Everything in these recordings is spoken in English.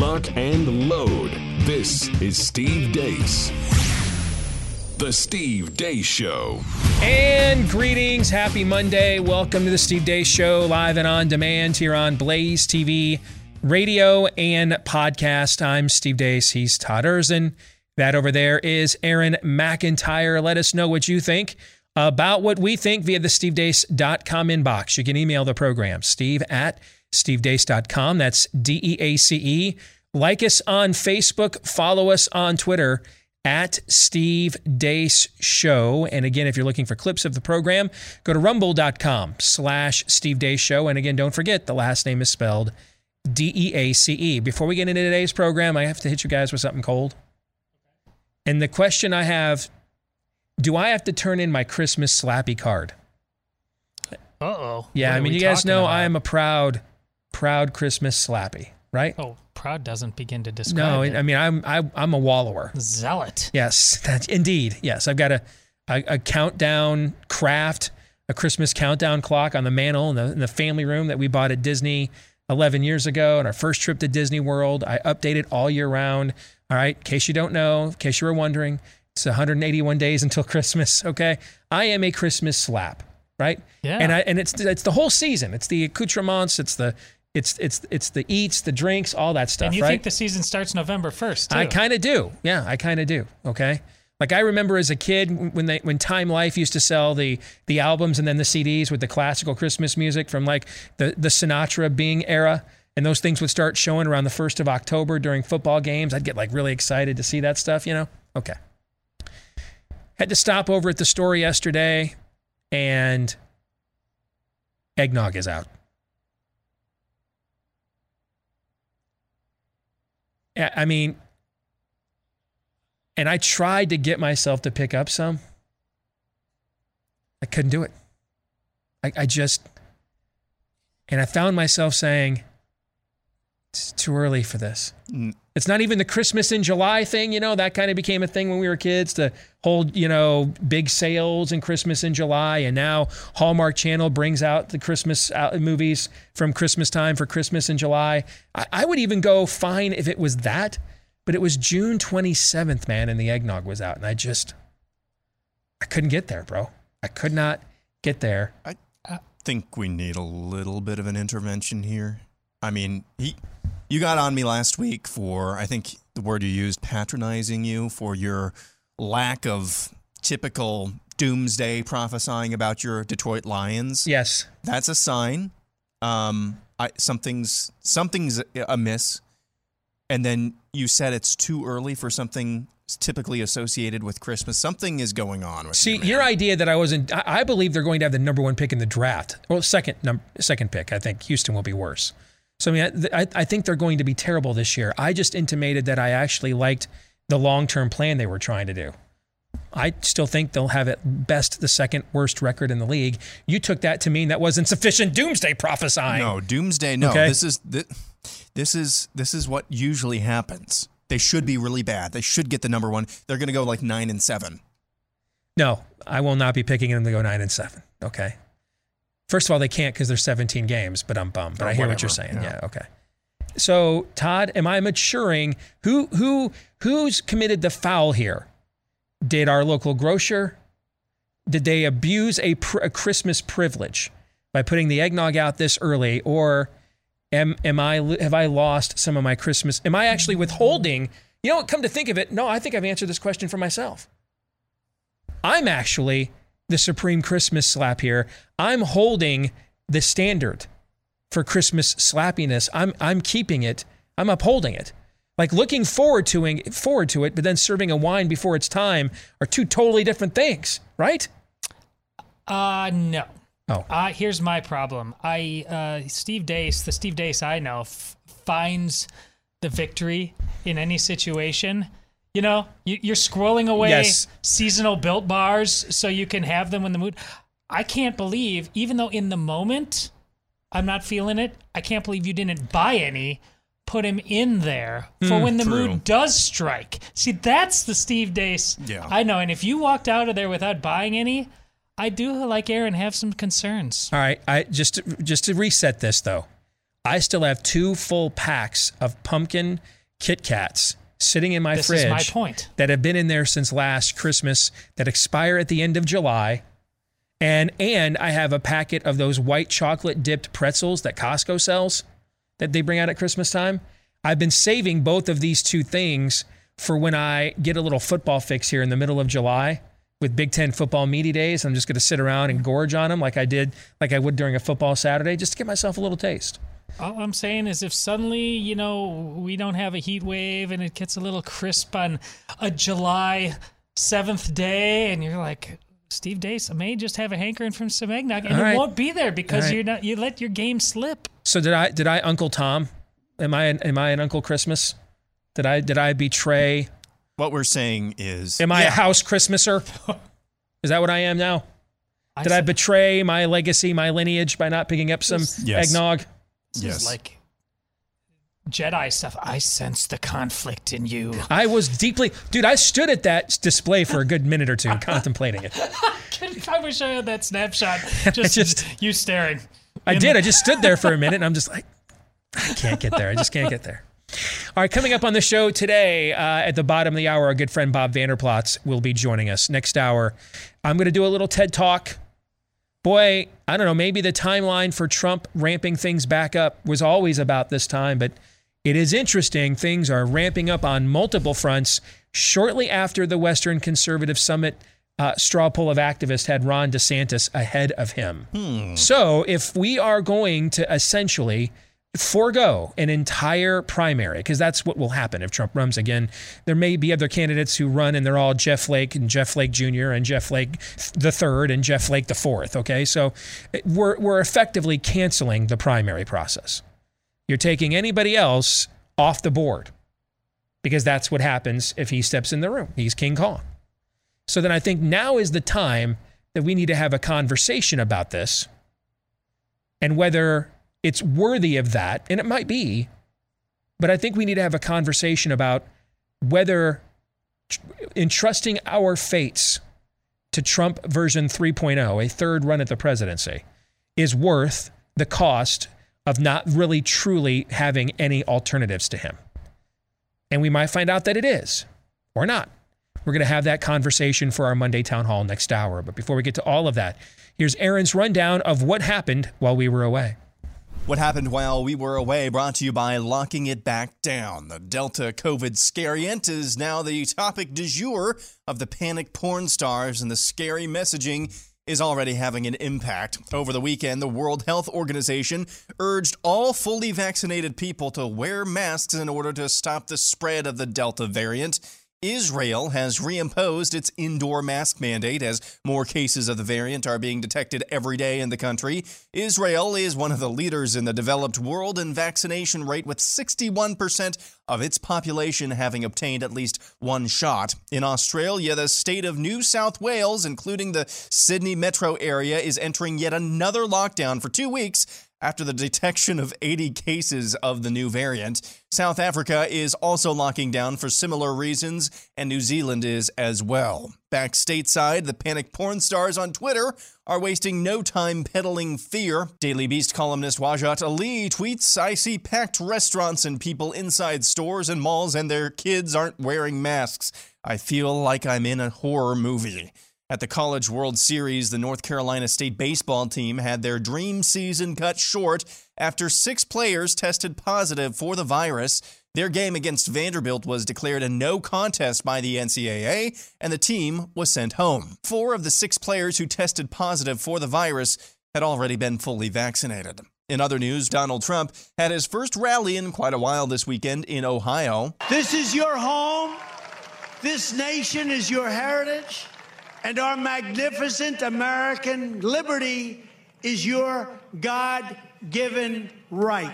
lock, and load. This is Steve Dace. The Steve Dace Show. And greetings. Happy Monday. Welcome to the Steve Dace Show, live and on demand here on Blaze TV, radio, and podcast. I'm Steve Dace. He's Todd Erzin. That over there is Aaron McIntyre. Let us know what you think about what we think via the SteveDace.com inbox. You can email the program, steve@stevedace.com. That's DEACE. Like us on Facebook. Follow us on Twitter at Steve Dace Show. And again, if you're looking for clips of the program, go to rumble.com/Steve Dace Show. And again, don't forget, the last name is spelled DEACE. Before we get into today's program, I have to hit you guys with something cold. And the question I have, do I have to turn in my Christmas slappy card? Uh-oh. Yeah, I mean, you guys know I am a proud Christmas slappy, right? Oh, proud doesn't begin to describe it. I mean, I'm a wallower. Zealot. Yes, indeed. Yes, I've got a countdown craft, a Christmas countdown clock on the mantle in the family room that we bought at Disney 11 years ago on our first trip to Disney World. I update it all year round. All right, in case you don't know, in case you were wondering, it's 181 days until Christmas, okay? I am a Christmas slap, right? Yeah. And it's the whole season. It's the accoutrements, it's the eats, the drinks, all that stuff, right? And you think the season starts November 1st, too. I kind of do. Yeah, I kind of do, okay? Like I remember as a kid when Time Life used to sell the albums and then the CDs with the classical Christmas music from like the Sinatra Bing era. And those things would start showing around the 1st of October during football games. I'd get like really excited to see that stuff, you know? Okay. Had to stop over at the store yesterday and eggnog is out. I mean, and I tried to get myself to pick up some. I couldn't do it. I found myself saying, it's too early for this. It's not even the Christmas in July thing, you know, that kind of became a thing when we were kids to hold, you know, big sales and Christmas in July. And now Hallmark Channel brings out the Christmas movies from Christmas time for Christmas in July. I would even go fine if it was that, but it was June 27th, man, and the eggnog was out. And I couldn't get there, bro. I could not get there. I think we need a little bit of an intervention here. I mean, you got on me last week for, I think the word you used, patronizing you for your lack of typical doomsday prophesying about your Detroit Lions. Yes. That's a sign. Something's amiss. And then you said it's too early for something typically associated with Christmas. Something is going on with your idea that I believe they're going to have the number one pick in the draft. Well, second pick, I think. Houston will be worse. So, I mean, I think they're going to be terrible this year. I just intimated that I actually liked the long-term plan they were trying to do. I still think they'll have at best the second worst record in the league. You took that to mean that wasn't sufficient doomsday prophesying. No, doomsday, no. Okay. This is what usually happens. They should be really bad. They should get the number one. They're going to go like 9-7. No, I will not be picking them to go 9-7. Okay. First of all, they can't because there's 17 games, but I'm bummed. But I hear whatever. What you're saying. Yeah, okay. So, Todd, am I maturing? Who's committed the foul here? Did our local grocer? Did they abuse a Christmas privilege by putting the eggnog out this early? Or have I lost some of my Christmas? Am I actually withholding? You know what? Come to think of it, no, I think I've answered this question for myself. I'm actually the supreme Christmas slap here. I'm holding the standard for Christmas slappiness. I'm keeping it. I'm upholding it. Like looking forward to it, but then serving a wine before it's time are two totally different things, right? No. Oh. Here's my problem. Steve Dace, the Steve Dace I know, finds the victory in any situation. You know, you're scrolling away seasonal Built Bars so you can have them in the mood. I can't believe, even though in the moment I'm not feeling it, I can't believe you didn't buy any, put him in there for when the mood does strike. See, that's the Steve Dace I know. And if you walked out of there without buying any, I do, like Aaron, have some concerns. All right, just to reset this, though. I still have two full packs of pumpkin Kit Kats sitting in my fridge. This is my point. That have been in there since last Christmas, that expire at the end of July. And I have a packet of those white chocolate dipped pretzels that Costco sells that they bring out at Christmas time. I've been saving both of these two things for when I get a little football fix here in the middle of July with Big Ten football meaty days. I'm just going to sit around and gorge on them like I would during a football Saturday, just to give myself a little taste. All I'm saying is if suddenly, you know, we don't have a heat wave and it gets a little crisp on a July 7th day and you're like, Steve Dace, I may just have a hankering from some eggnog, and it won't be there because you let your game slip. So did I Uncle Tom? Am I an Uncle Christmas? Did I betray? What we're saying is, am I a house Christmaser? Is that what I am now? Did I betray my legacy, my lineage by not picking up some eggnog? Yes. Like Jedi stuff. I sense the conflict in you. I was deeply... Dude, I stood at that display for a good minute or two contemplating it. I wish I had that snapshot. Just you staring. I did. I just stood there for a minute, and I'm just like, I can't get there. I just can't get there. All right, coming up on the show today, at the bottom of the hour, our good friend Bob Vander Plaats will be joining us. Next hour, I'm going to do a little TED Talk. Boy, I don't know, maybe the timeline for Trump ramping things back up was always about this time, but it is interesting. Things are ramping up on multiple fronts. Shortly after the Western Conservative Summit, straw poll of activists had Ron DeSantis ahead of him. So if we are going to essentially forego an entire primary, because that's what will happen if Trump runs again. There may be other candidates who run and they're all Jeff Flake and Jeff Flake Jr. and Jeff Flake the third and Jeff Flake the fourth. Okay, so we're effectively canceling the primary process. You're taking anybody else off the board because that's what happens if he steps in the room. He's King Kong. So then I think now is the time that we need to have a conversation about this and whether it's worthy of that, and it might be, but I think we need to have a conversation about whether entrusting our fates to Trump version 3.0, a third run at the presidency, is worth the cost of not really truly having any alternatives to him. And we might find out that it is, or not. We're going to have that conversation for our Monday Town Hall next hour. But before we get to all of that, here's Aaron's rundown of what happened while we were away. What happened while we were away, brought to you by Locking It Back Down. The Delta COVID scariant is now the topic du jour of the panic porn stars, and the scary messaging is already having an impact. Over the weekend, the World Health Organization urged all fully vaccinated people to wear masks in order to stop the spread of the Delta variant. Israel has reimposed its indoor mask mandate as more cases of the variant are being detected every day in the country. Israel is one of the leaders in the developed world in vaccination rate, with 61% of its population having obtained at least one shot. In Australia, the state of New South Wales, including the Sydney metro area, is entering yet another lockdown for 2 weeks after the detection of 80 cases of the new variant. South Africa is also locking down for similar reasons, and New Zealand is as well. Back stateside, the panic porn stars on Twitter are wasting no time peddling fear. Daily Beast columnist Wajat Ali tweets, "I see packed restaurants and people inside stores and malls and their kids aren't wearing masks. I feel like I'm in a horror movie." At the College World Series, the North Carolina State baseball team had their dream season cut short after 6 players tested positive for the virus. Their game against Vanderbilt was declared a no contest by the NCAA, and the team was sent home. 4 of the 6 players who tested positive for the virus had already been fully vaccinated. In other news, Donald Trump had his first rally in quite a while this weekend in Ohio. This is your home. This nation is your heritage. And our magnificent American liberty is your God-given right.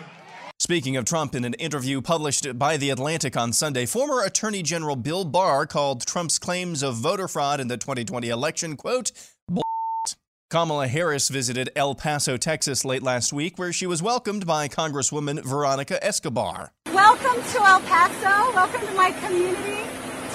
Speaking of Trump, in an interview published by The Atlantic on Sunday, former Attorney General Bill Barr called Trump's claims of voter fraud in the 2020 election, quote, bull***. Kamala Harris visited El Paso, Texas late last week, where she was welcomed by Congresswoman Veronica Escobar. Welcome to El Paso. Welcome to my community.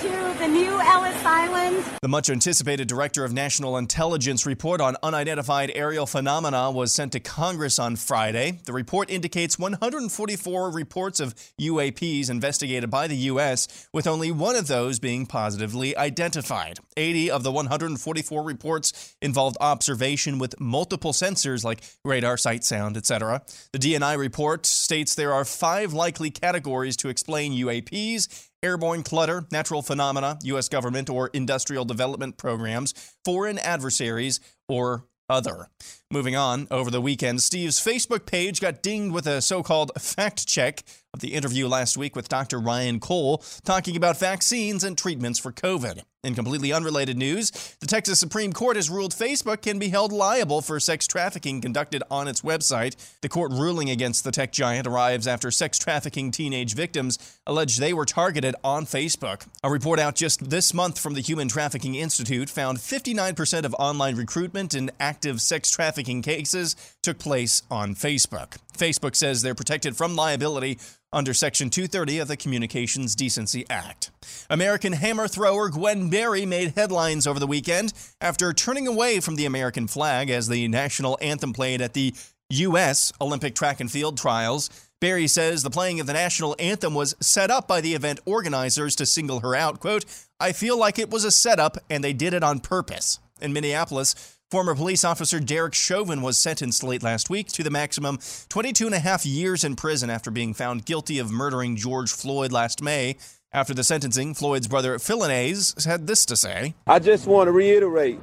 to the new Ellis Island. The much-anticipated Director of National Intelligence report on unidentified aerial phenomena was sent to Congress on Friday. The report indicates 144 reports of UAPs investigated by the U.S., with only one of those being positively identified. 80 of the 144 reports involved observation with multiple sensors like radar, sight, sound, etc. The DNI report states there are 5 likely categories to explain UAPs: airborne clutter, natural phenomena, U.S. government or industrial development programs, foreign adversaries, or other. Moving on, over the weekend, Steve's Facebook page got dinged with a so-called fact check of the interview last week with Dr. Ryan Cole talking about vaccines and treatments for COVID. In completely unrelated news, the Texas Supreme Court has ruled Facebook can be held liable for sex trafficking conducted on its website. The court ruling against the tech giant arrives after sex trafficking teenage victims alleged they were targeted on Facebook. A report out just this month from the Human Trafficking Institute found 59% of online recruitment and active sex trafficking cases took place on Facebook. Facebook says they're protected from liability under Section 230 of the Communications Decency Act. American hammer thrower Gwen Berry made headlines over the weekend after turning away from the American flag as the national anthem played at the U.S. Olympic track and field trials. Berry says the playing of the national anthem was set up by the event organizers to single her out. Quote, "I feel like it was a setup and they did it on purpose." In Minneapolis, former police officer Derek Chauvin was sentenced late last week to the maximum 22.5 years in prison after being found guilty of murdering George Floyd last May. After the sentencing, Floyd's brother Philanaise had this to say. I just want to reiterate,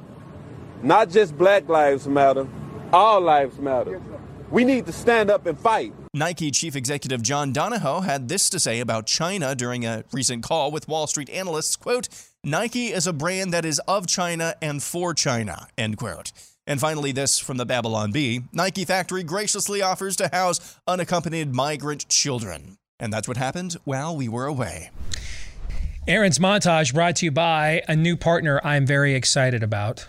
not just Black Lives Matter, all lives matter. We need to stand up and fight. Nike chief executive John Donahoe had this to say about China during a recent call with Wall Street analysts. Quote, "Nike is a brand that is of China and for China," end quote. And finally, this from the Babylon Bee. Nike factory graciously offers to house unaccompanied migrant children. And that's what happened while we were away. Aaron's montage brought to you by a new partner I'm very excited about.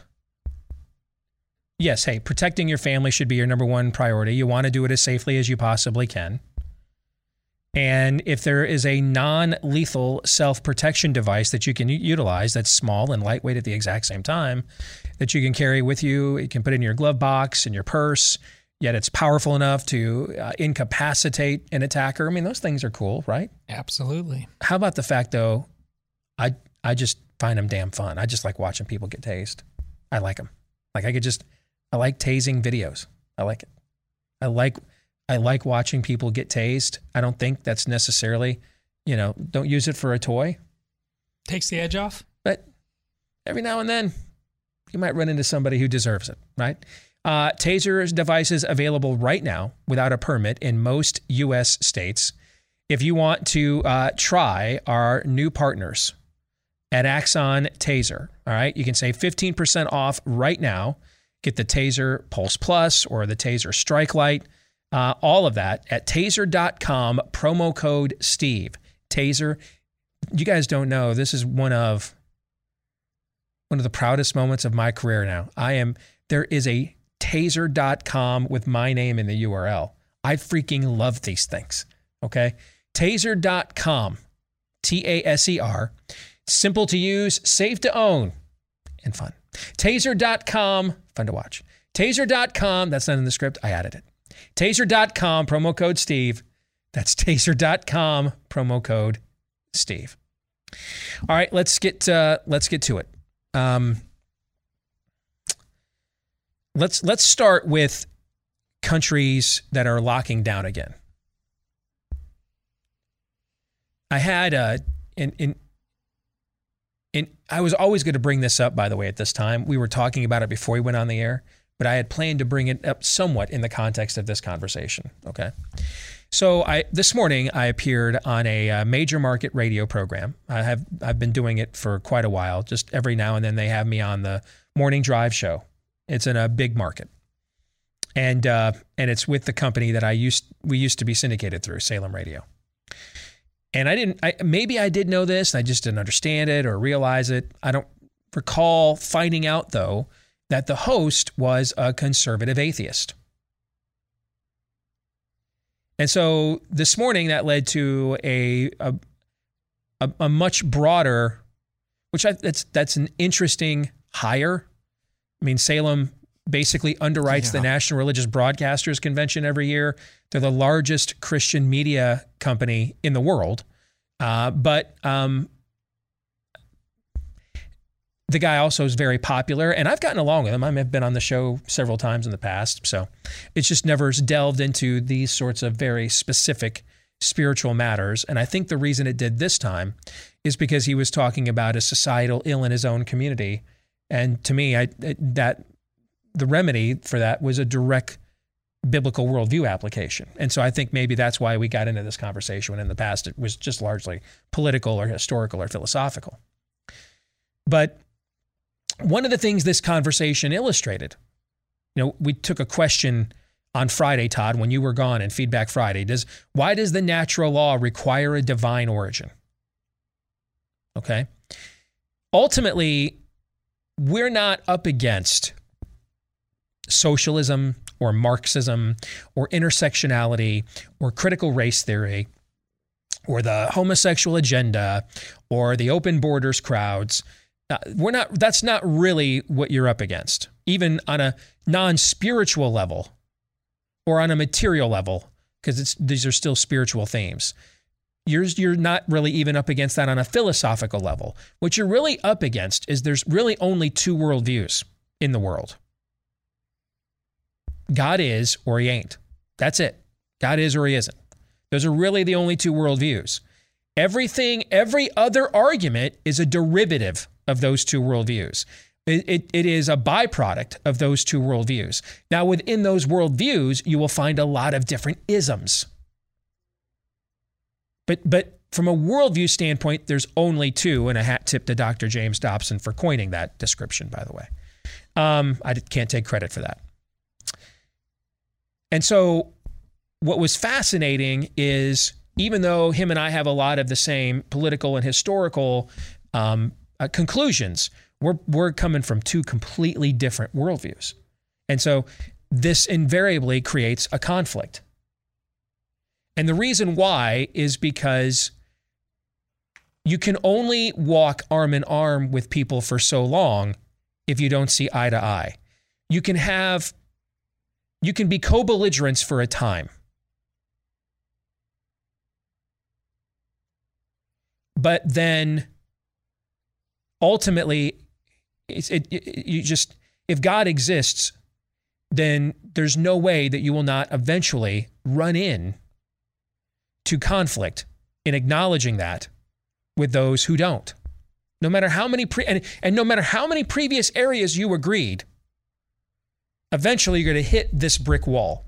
Yes, hey, protecting your family should be your number one priority. You want to do it as safely as you possibly can. And if there is a non-lethal self-protection device that you can utilize that's small and lightweight at the exact same time, that you can carry with you, you can put in your glove box, in your purse, yet it's powerful enough to incapacitate an attacker. I mean, those things are cool, right? Absolutely. How about the fact, though, I just find them damn fun. I just like watching people get tased. I like them. Like I like tasing videos. I like it. I like watching people get tased. I don't think that's necessarily, you know, don't use it for a toy. Takes the edge off. But every now and then you might run into somebody who deserves it, right? Taser devices available right now without a permit in most U.S. states. If you want to try our new partners at Axon Taser, all right, you can save 15% off right now. Get the Taser Pulse Plus or the Taser Strike Light, all of that at Taser.com, promo code Steve. Taser, you guys don't know, this is one of the proudest moments of my career now. There is a Taser.com with my name in the URL. I freaking love these things, okay? Taser.com, T-A-S-E-R. Simple to use, safe to own, and fun. Taser.com, fun to watch. Taser.com, that's not in the script, I added it. Taser.com, promo code Steve. That's Taser.com, promo code Steve. All right, let's get to it. Let's start with countries that are locking down again. I had and I was always going to bring this up, by the way, at this time. We were talking about it before we went on the air, but I had planned to bring it up somewhat in the context of this conversation, okay? So this morning, I appeared on a major market radio program. I've been doing it for quite a while. Just every now and then they have me on the morning drive show. It's in a big market. And it's with the company that we used to be syndicated through, Salem Radio. And maybe I did know this, and I just didn't understand it or realize it. I don't recall finding out, though, that the host was a conservative atheist. And so this morning, that led to a much broader which that's an interesting hire. I mean, Salem basically underwrites the National Religious Broadcasters Convention every year. They're the largest Christian media company in the world. But the guy also is very popular, and I've gotten along with him. I have been on the show several times in the past, so it's just never delved into these sorts of very specific spiritual matters. And I think the reason it did this time is because he was talking about a societal ill in his own community. And to me, the remedy for that was a direct biblical worldview application. And so I think maybe that's why we got into this conversation, when in the past it was just largely political or historical or philosophical. But one of the things this conversation illustrated, you know, we took a question on Friday, Todd, when you were gone, in Feedback Friday, why does the natural law require a divine origin? Okay. Ultimately, we're not up against socialism or Marxism or intersectionality or critical race theory or the homosexual agenda or the open borders crowds. That's not really what you're up against, even on a non-spiritual level or on a material level, because these are still spiritual themes. You're not really even up against that on a philosophical level. What you're really up against is there's really only two worldviews in the world. God is or he ain't. That's it. God is or he isn't. Those are really the only two worldviews. Every other argument is a derivative of those two worldviews. It is a byproduct of those two worldviews. Now, within those worldviews, you will find a lot of different isms. But from a worldview standpoint, there's only two, and a hat tip to Dr. James Dobson for coining that description, by the way. I can't take credit for that. And so what was fascinating is, even though him and I have a lot of the same political and historical conclusions, we're coming from two completely different worldviews. And so this invariably creates a conflict. And the reason why is because you can only walk arm in arm with people for so long if you don't see eye to eye. You can be co-belligerents for a time. But then ultimately, if God exists, then there's no way that you will not eventually run in to conflict in acknowledging that with those who don't. No matter how many no matter how many previous areas you agreed, eventually you're going to hit this brick wall,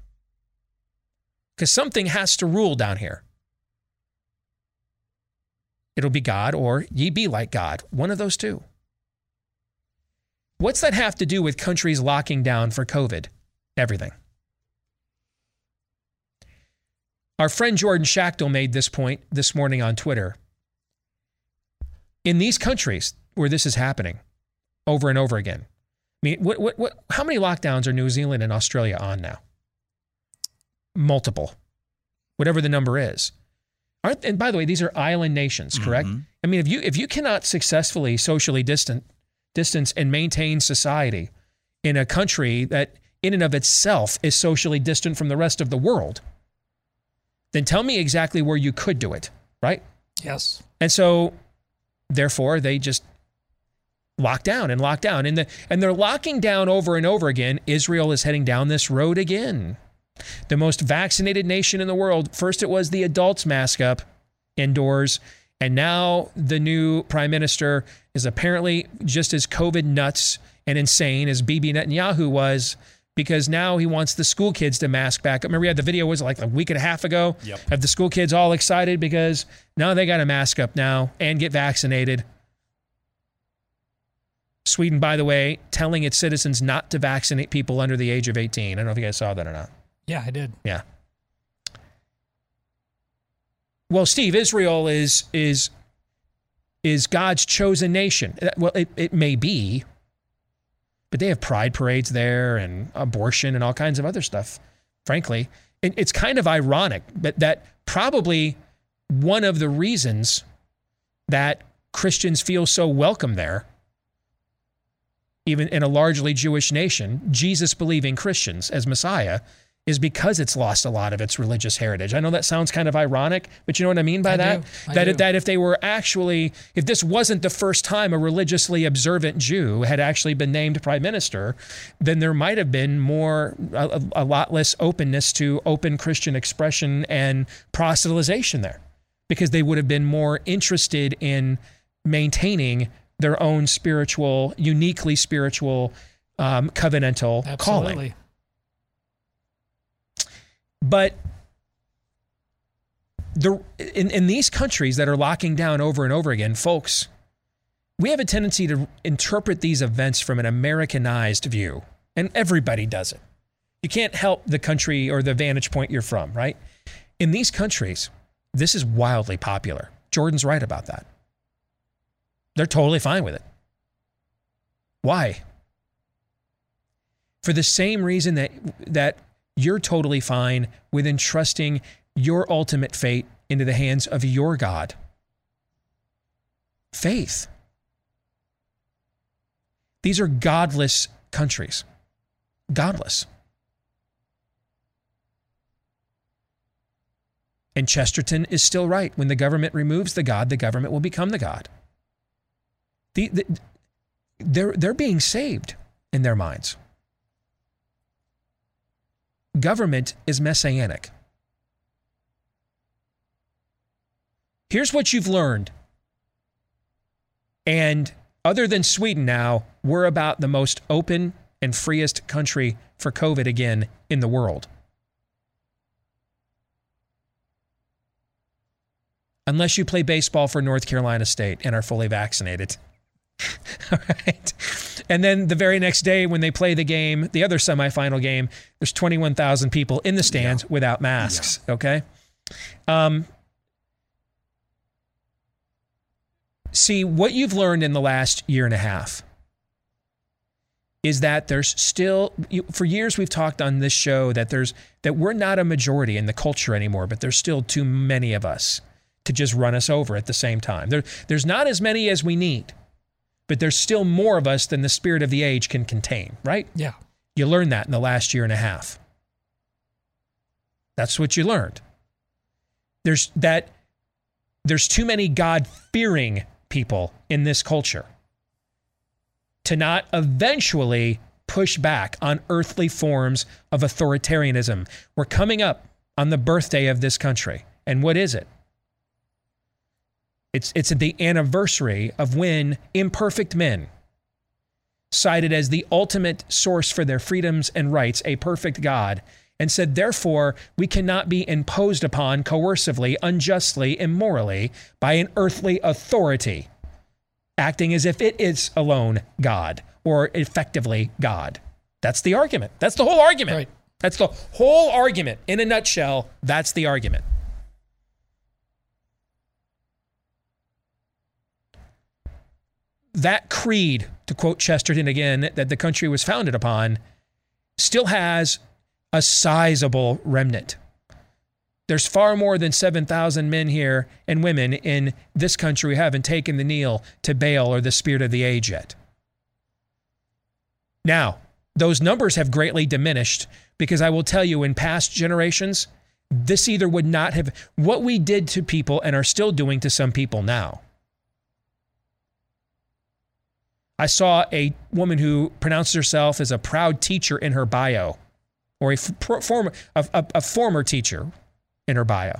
because something has to rule down here. It'll be God or ye be like God. One of those two. What's that have to do with countries locking down for COVID? Everything. Our friend Jordan Schachtel made this point this morning on Twitter. In these countries where this is happening over and over again, I mean, how many lockdowns are New Zealand and Australia on now? Multiple, whatever the number is. And by the way, these are island nations, correct? Mm-hmm. I mean, if you cannot successfully socially distance and maintain society in a country that in and of itself is socially distant from the rest of the world, then tell me exactly where you could do it, right? Yes. And so, therefore, they just lock down and lock down. And they're locking down over and over again. Israel is heading down this road again. The most vaccinated nation in the world. First, it was the adults mask up indoors. And now the new prime minister is apparently just as COVID nuts and insane as Bibi Netanyahu was, because now he wants the school kids to mask back up. Remember, we had the video, was like a week and a half ago, of the school kids all excited because now they got to mask up now and get vaccinated. Sweden, by the way, telling its citizens not to vaccinate people under the age of 18. I don't know if you guys saw that or not. Yeah, I did. Yeah. Well, Steve, Israel is God's chosen nation. Well, it may be, but they have pride parades there and abortion and all kinds of other stuff, frankly. And it's kind of ironic, but that probably one of the reasons that Christians feel so welcome there, even in a largely Jewish nation, Jesus-believing Christians as Messiah, is because it's lost a lot of its religious heritage. I know that sounds kind of ironic, but you know what I mean by that? That if they were actually, if this wasn't the first time a religiously observant Jew had actually been named prime minister, then there might have been more, a lot less openness to open Christian expression and proselytization there, because they would have been more interested in maintaining their own spiritual, uniquely spiritual, covenantal Absolutely. Calling. But in these countries that are locking down over and over again, folks, we have a tendency to interpret these events from an Americanized view, and everybody does it. You can't help the country or the vantage point you're from, right? In these countries, this is wildly popular. Jordan's right about that. They're totally fine with it. Why? For the same reason that you're totally fine with entrusting your ultimate fate into the hands of your God. Faith. These are godless countries. Godless. And Chesterton is still right. When the government removes the God, the government will become the God. They're being saved in their minds. Government is messianic. Here's what you've learned. And other than Sweden now, we're about the most open and freest country for COVID again in the world. Unless you play baseball for North Carolina State and are fully vaccinated. All right. And then the very next day when they play the game, the other semifinal game, there's 21,000 people in the stands without masks. Yeah. Okay. See, what you've learned in the last year and a half is that there's still, for years we've talked on this show that we're not a majority in the culture anymore, but there's still too many of us to just run us over at the same time. There's not as many as we need. But there's still more of us than the spirit of the age can contain, right? Yeah. You learned that in the last year and a half. That's what you learned. There's too many God-fearing people in this culture to not eventually push back on earthly forms of authoritarianism. We're coming up on the birthday of this country. And what is it? It's at the anniversary of when imperfect men, cited as the ultimate source for their freedoms and rights, a perfect God, and said, therefore, we cannot be imposed upon coercively, unjustly, immorally by an earthly authority, acting as if it is alone God or effectively God. That's the argument. That's the whole argument. Right. That's the whole argument. In a nutshell, that's the argument. That creed, to quote Chesterton again, that the country was founded upon, still has a sizable remnant. There's far more than 7,000 men here and women in this country who haven't taken the kneel to Baal or the spirit of the age yet. Now, those numbers have greatly diminished because I will tell you in past generations, this either would not have, what we did to people and are still doing to some people now. I saw a woman who pronounced herself as a proud teacher in her bio, or a former teacher in her bio,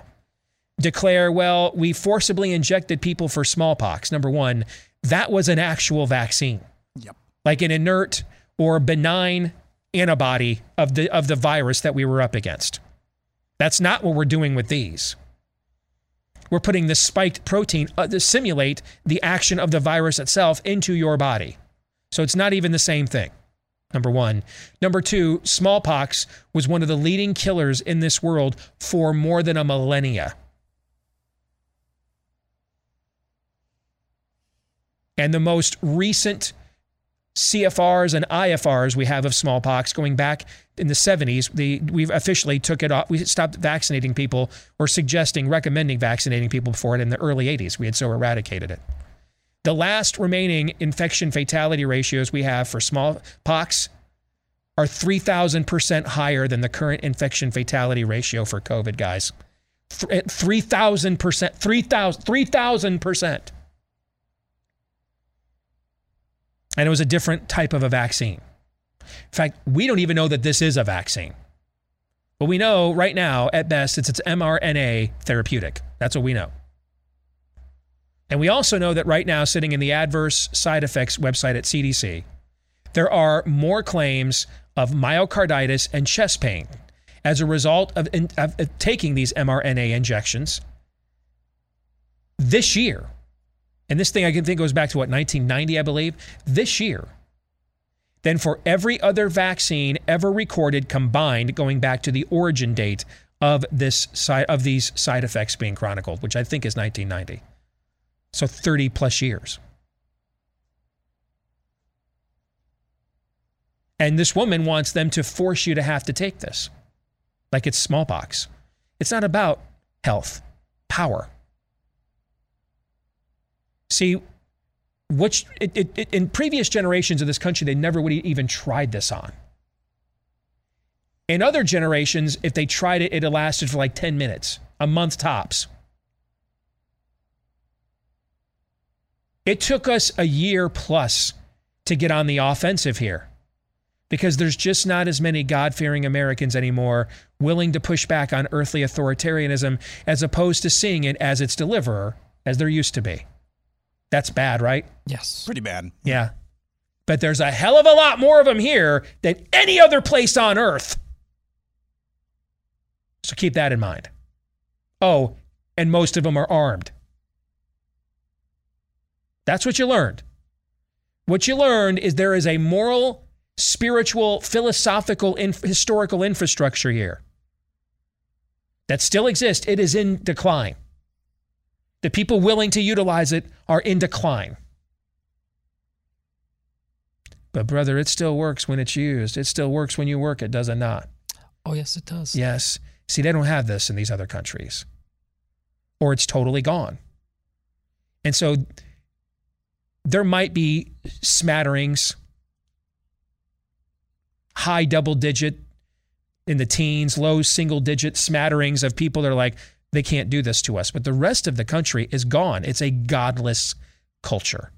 declare, well, we forcibly injected people for smallpox. Number one, that was an actual vaccine, yep. Like an inert or benign antibody of the virus that we were up against. That's not what we're doing with these. We're putting this spiked protein to simulate the action of the virus itself into your body. So it's not even the same thing, number one. Number two, smallpox was one of the leading killers in this world for more than a millennia. And the most recent CFRs and IFRs we have of smallpox going back in the 70s, we've officially took it off. We stopped vaccinating people or recommending vaccinating people for it in the early 80s. We had so eradicated it. The last remaining infection fatality ratios we have for smallpox are 3,000% higher than the current infection fatality ratio for COVID, guys. 3,000%. 3,000%. And it was a different type of a vaccine. In fact, we don't even know that this is a vaccine. But we know right now, at best, it's mRNA therapeutic. That's what we know. And we also know that right now, sitting in the adverse side effects website at CDC, there are more claims of myocarditis and chest pain as a result of taking these mRNA injections this year. And this thing I can think goes back to, 1990, I believe, this year, than for every other vaccine ever recorded combined, going back to the origin date of this side of these side effects being chronicled, which I think is 1990. So 30 plus years. And this woman wants them to force you to have to take this. Like it's smallpox. It's not about health, power. See, which in previous generations of this country, they never would have even tried this on. In other generations, if they tried it, it lasted for like 10 minutes, a month tops. It took us a year plus to get on the offensive here because there's just not as many God-fearing Americans anymore willing to push back on earthly authoritarianism as opposed to seeing it as its deliverer, as there used to be. That's bad, right? Yes. Pretty bad. Yeah. But there's a hell of a lot more of them here than any other place on earth. So keep that in mind. Oh, and most of them are armed. That's what you learned. What you learned is there is a moral, spiritual, philosophical, historical infrastructure here that still exists. It is in decline. The people willing to utilize it are in decline. But brother, it still works when it's used. It still works when you work it, does it not? Oh, yes, it does. Yes. See, they don't have this in these other countries. Or it's totally gone. And so there might be smatterings, high double digit in the teens, low single digit smatterings of people that are like, they can't do this to us. But the rest of the country is gone. It's a godless culture.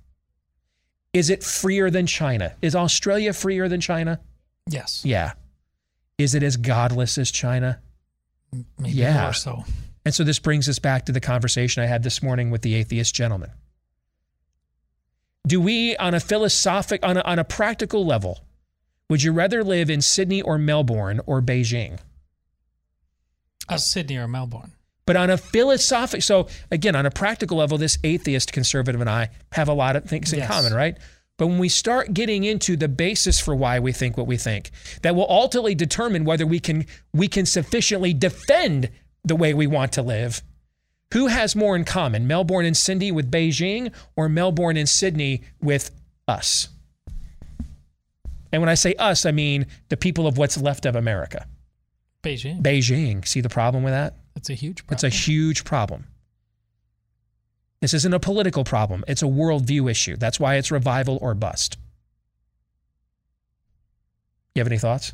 Is it freer than China? Is Australia freer than China? Yes. Yeah. Is it as godless as China? Maybe more so. And so this brings us back to the conversation I had this morning with the atheist gentleman. Do we, on a philosophic, on a practical level, would you rather live in Sydney or Melbourne or Beijing? Sydney or Melbourne. But on a philosophic, so again, on a practical level, this atheist conservative and I have a lot of things in common, right? But when we start getting into the basis for why we think what we think, that will ultimately determine whether we can sufficiently defend the way we want to live. Who has more in common, Melbourne and Sydney with Beijing or Melbourne and Sydney with us? And when I say us, I mean the people of what's left of America. Beijing. Beijing. See the problem with that? It's a huge problem. It's a huge problem. This isn't a political problem. It's a worldview issue. That's why it's revival or bust. You have any thoughts?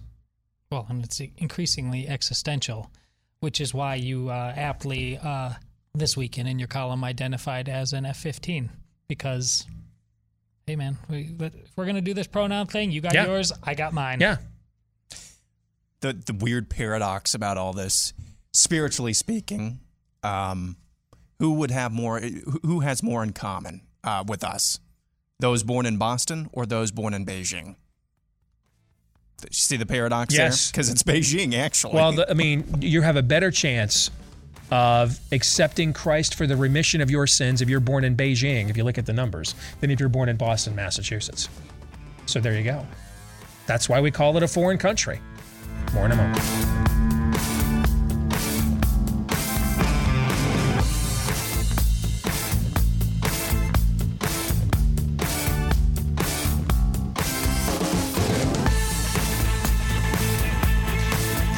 Well, and it's increasingly existential, which is why you aptly... this weekend in your column identified as an F-15 because, hey man, if we're going to do this pronoun thing, you got yours, I got mine. Yeah. The weird paradox about all this, spiritually speaking, who has more in common with us? Those born in Boston or those born in Beijing? You see the paradox there? Because it's Beijing, actually. Well, you have a better chance of accepting Christ for the remission of your sins if you're born in Beijing, if you look at the numbers, than if you're born in Boston, Massachusetts. So there you go. That's why we call it a foreign country. More in a moment.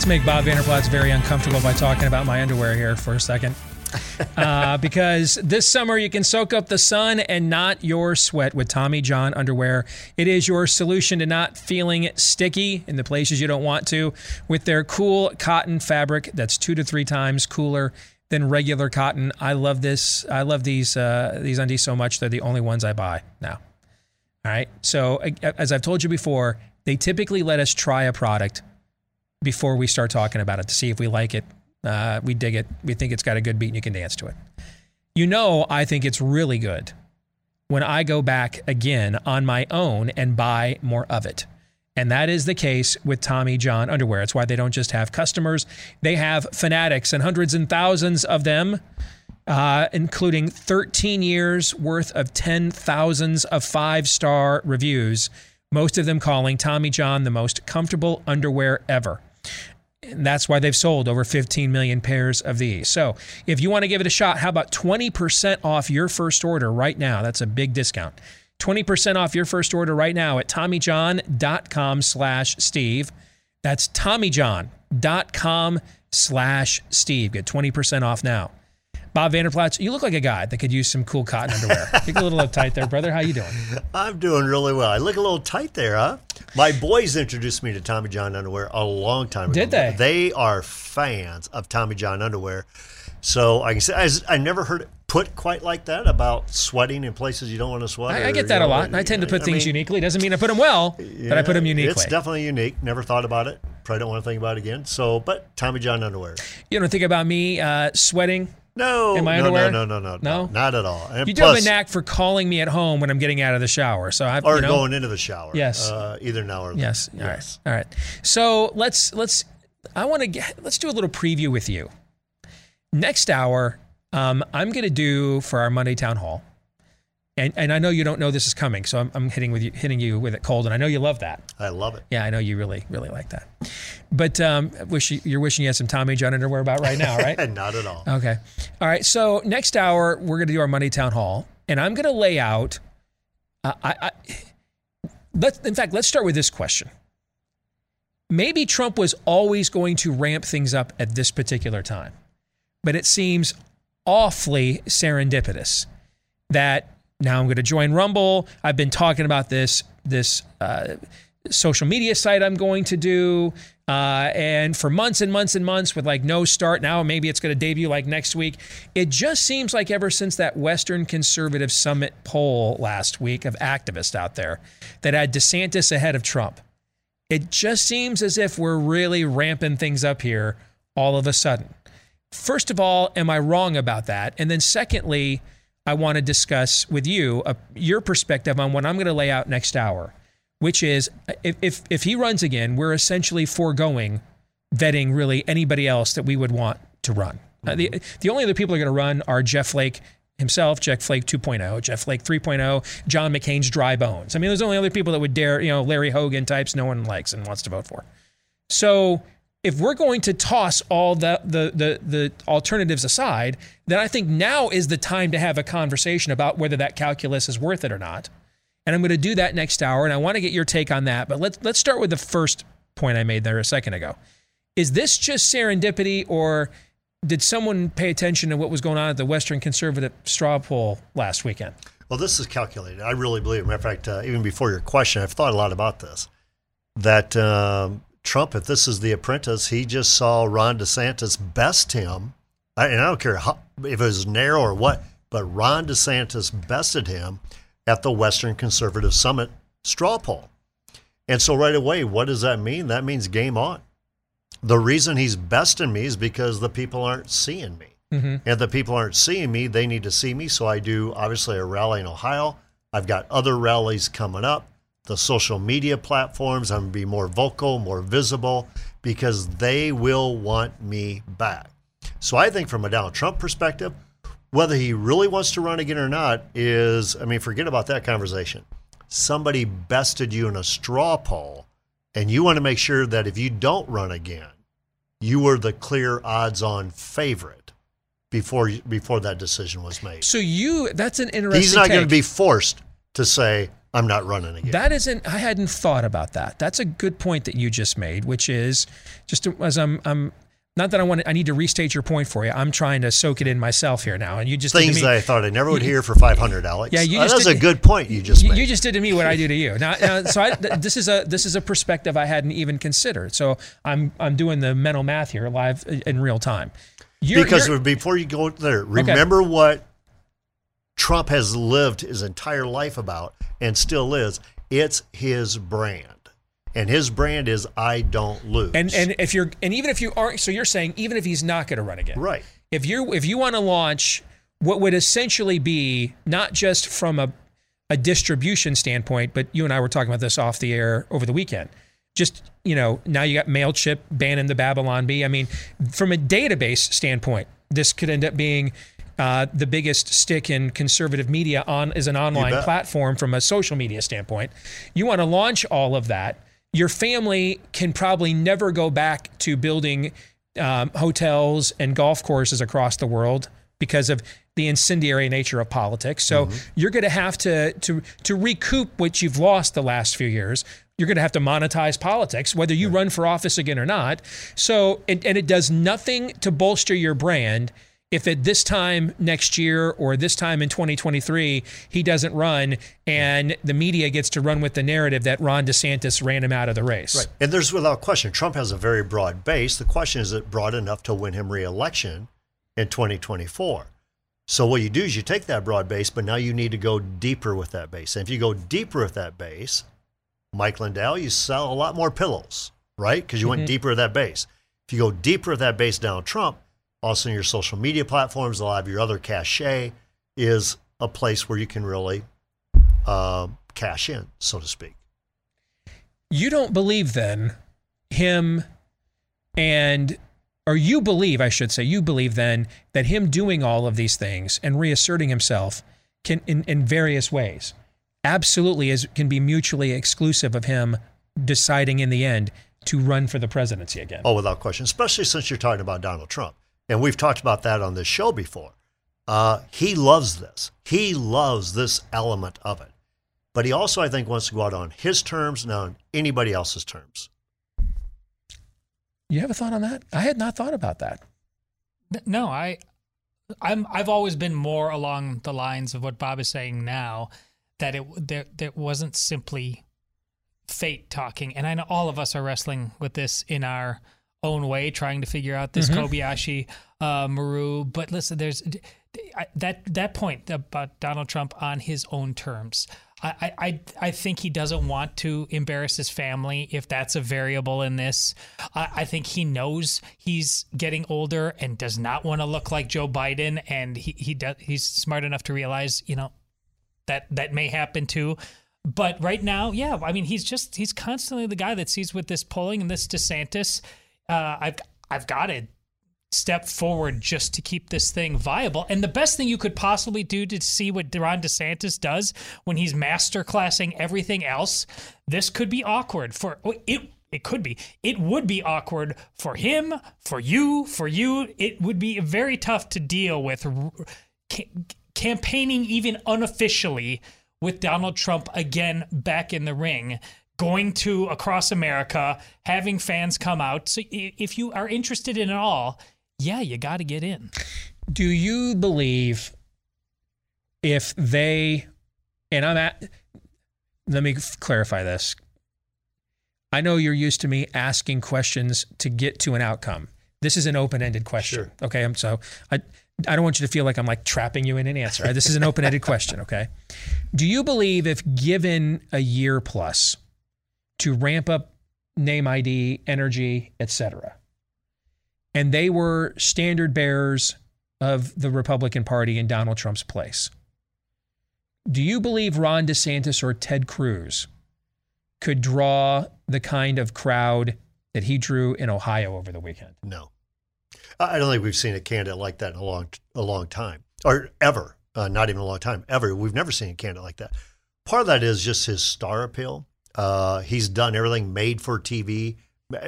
Let's make Bob Vander Plaats very uncomfortable by talking about my underwear here for a second. because this summer you can soak up the sun and not your sweat with Tommy John underwear. It is your solution to not feeling sticky in the places you don't want to with their cool cotton fabric that's 2 to 3 times cooler than regular cotton. I love this. I love these undies so much. They're the only ones I buy now. All right. So as I've told you before, they typically let us try a product before we start talking about it to see if we like it, we dig it, we think it's got a good beat and you can dance to it. You know, I think it's really good when I go back again on my own and buy more of it. And that is the case with Tommy John underwear. It's why they don't just have customers. They have fanatics and hundreds and thousands of them, including 13 years worth of 10,000s of 5-star reviews, most of them calling Tommy John the most comfortable underwear ever. And that's why they've sold over 15 million pairs of these. So if you want to give it a shot, how about 20% off your first order right now? That's a big discount. 20% off your first order right now at TommyJohn.com/Steve. That's TommyJohn.com/Steve. Get 20% off now. Bob Vander Plaats, you look like a guy that could use some cool cotton underwear. You're a little uptight there, brother. How you doing? I'm doing really well. I look a little tight there, huh? My boys introduced me to Tommy John underwear a long time ago. Did they? They are fans of Tommy John underwear. So I can say I never heard it put quite like that about sweating in places you don't want to sweat. I get that a lot. I tend to put things uniquely. Doesn't mean I put them well, but I put them uniquely. It's definitely unique. Never thought about it. Probably don't want to think about it again. So, but Tommy John underwear. You don't think about me sweating? No, in my underwear? No, not at all. And you do have a knack for calling me at home when I'm getting out of the shower, so I've going into the shower. Yes, either now or later. Yes. All right. So let's do a little preview with you. Next hour, I'm going to do for our Monday town hall, and I know you don't know this is coming, so I'm hitting you with it cold, and I know you love that. I love it. Yeah, I know you really, really like that. But you're wishing you had some Tommy John underwear about right now, right? Not at all. Okay. All right. So next hour, we're going to do our Monday town hall, and I'm going to lay out. Let's start with this question. Maybe Trump was always going to ramp things up at this particular time, but it seems awfully serendipitous that now I'm going to join Rumble. I've been talking about this social media site I'm going to do. And for months and months and months with like no start. Now maybe it's going to debut like next week. It just seems like ever since that Western Conservative Summit poll last week of activists out there that had DeSantis ahead of Trump, it just seems as if we're really ramping things up here all of a sudden. First of all, am I wrong about that? And then secondly, I want to discuss with you your perspective on what I'm going to lay out next hour, which is if he runs again, we're essentially foregoing vetting really anybody else that we would want to run. The only other people who are going to run are Jeff Flake himself, Jeff Flake 2.0, Jeff Flake 3.0, John McCain's dry bones. I mean, there's only other people that would dare, Larry Hogan types no one likes and wants to vote for. So if we're going to toss all the alternatives aside, then I think now is the time to have a conversation about whether that calculus is worth it or not. And I'm going to do that next hour, and I want to get your take on that. But let's start with the first point I made there a second ago. Is this just serendipity, or did someone pay attention to what was going on at the Western Conservative straw poll last weekend? Well, this is calculated. I really believe it. Matter of fact, even before your question, I've thought a lot about this, that Trump, if this is The Apprentice, he just saw Ron DeSantis best him. And I don't care if it was narrow or what, but Ron DeSantis bested him at the Western Conservative Summit straw poll. And so right away, what does that mean? That means game on. The reason he's besting me is because the people aren't seeing me. Mm-hmm. And the people aren't seeing me, they need to see me. So I do, obviously, a rally in Ohio. I've got other rallies coming up. The social media platforms, I'm going to be more vocal, more visible, because they will want me back. So I think from a Donald Trump perspective, whether he really wants to run again or not is, forget about that conversation. Somebody bested you in a straw poll, and you want to make sure that if you don't run again, you were the clear odds-on favorite before that decision was made. So that's an interesting take. He's not going to be forced to say, I'm not running again. I hadn't thought about that. That's a good point that you just made, which is just as I'm Not that I want to, I need to restate your point for you. I'm trying to soak it in myself here now. And you just things that I thought I never would hear for 500, Alex. Yeah, that's a good point you just made. You just did to me what I do to you. Now so this is a perspective I hadn't even considered. So I'm doing the mental math here live in real time. Before you go there, remember what Trump has lived his entire life about and still is. It's his brand. And his brand is I don't lose. You're saying even if he's not going to run again. Right. If you want to launch what would essentially be not just from a distribution standpoint, but you and I were talking about this off the air over the weekend. Just, now you got Mailchimp banning the Babylon Bee. I mean, from a database standpoint, this could end up being the biggest stick in conservative media is an online platform from a social media standpoint. You want to launch all of that. Your family can probably never go back to building hotels and golf courses across the world because of the incendiary nature of politics. So you're going to have to recoup what you've lost the last few years. You're going to have to monetize politics, whether you run for office again or not. So, and it does nothing to bolster your brand. If at this time next year or this time in 2023, he doesn't run and the media gets to run with the narrative that Ron DeSantis ran him out of the race. Right. And there's without question, Trump has a very broad base. The question is it broad enough to win him re-election in 2024? So what you do is you take that broad base, but now you need to go deeper with that base. And if you go deeper with that base, Mike Lindell, you sell a lot more pillows, right? Because you went deeper with that base. If you go deeper with that base, Donald Trump, also in your social media platforms, a lot of your other cachet is a place where you can really cash in, so to speak. You don't believe then him you believe then that him doing all of these things and reasserting himself can in various ways absolutely can be mutually exclusive of him deciding in the end to run for the presidency again. Oh, without question, especially since you're talking about Donald Trump. And we've talked about that on this show before. He loves this. He loves this element of it. But he also, I think, wants to go out on his terms, not on anybody else's terms. You have a thought on that? I had not thought about that. No, I've always been more along the lines of what Bob is saying now, that it wasn't simply fate talking. And I know all of us are wrestling with this in our own way, trying to figure out this Kobayashi Maru. But listen, there's that point about Donald Trump on his own terms. I think he doesn't want to embarrass his family if that's a variable in this. I think he knows he's getting older and does not want to look like Joe Biden, and he's smart enough to realize that may happen too. But right now, he's constantly the guy that sees with this polling and this DeSantis. I've got to step forward just to keep this thing viable. And the best thing you could possibly do to see what Ron DeSantis does when he's masterclassing everything else, this could be awkward for it. It could be. It would be awkward for him, for you. It would be very tough to deal with campaigning even unofficially with Donald Trump again back in the ring. Going to across America, having fans come out. So if you are interested in it all, you got to get in. Do you believe if they, let me clarify this. I know you're used to me asking questions to get to an outcome. This is an open-ended question. Sure. Okay. I don't want you to feel like I'm like trapping you in an answer. This is an open-ended question. Okay. Do you believe if given a year plus, to ramp up name ID, energy, etc. And they were standard bearers of the Republican Party in Donald Trump's place. Do you believe Ron DeSantis or Ted Cruz could draw the kind of crowd that he drew in Ohio over the weekend? No. I don't think we've seen a candidate like that in a long time, or ever. Not even a long time, ever. We've never seen a candidate like that. Part of that is just his star appeal. He's done everything made for TV.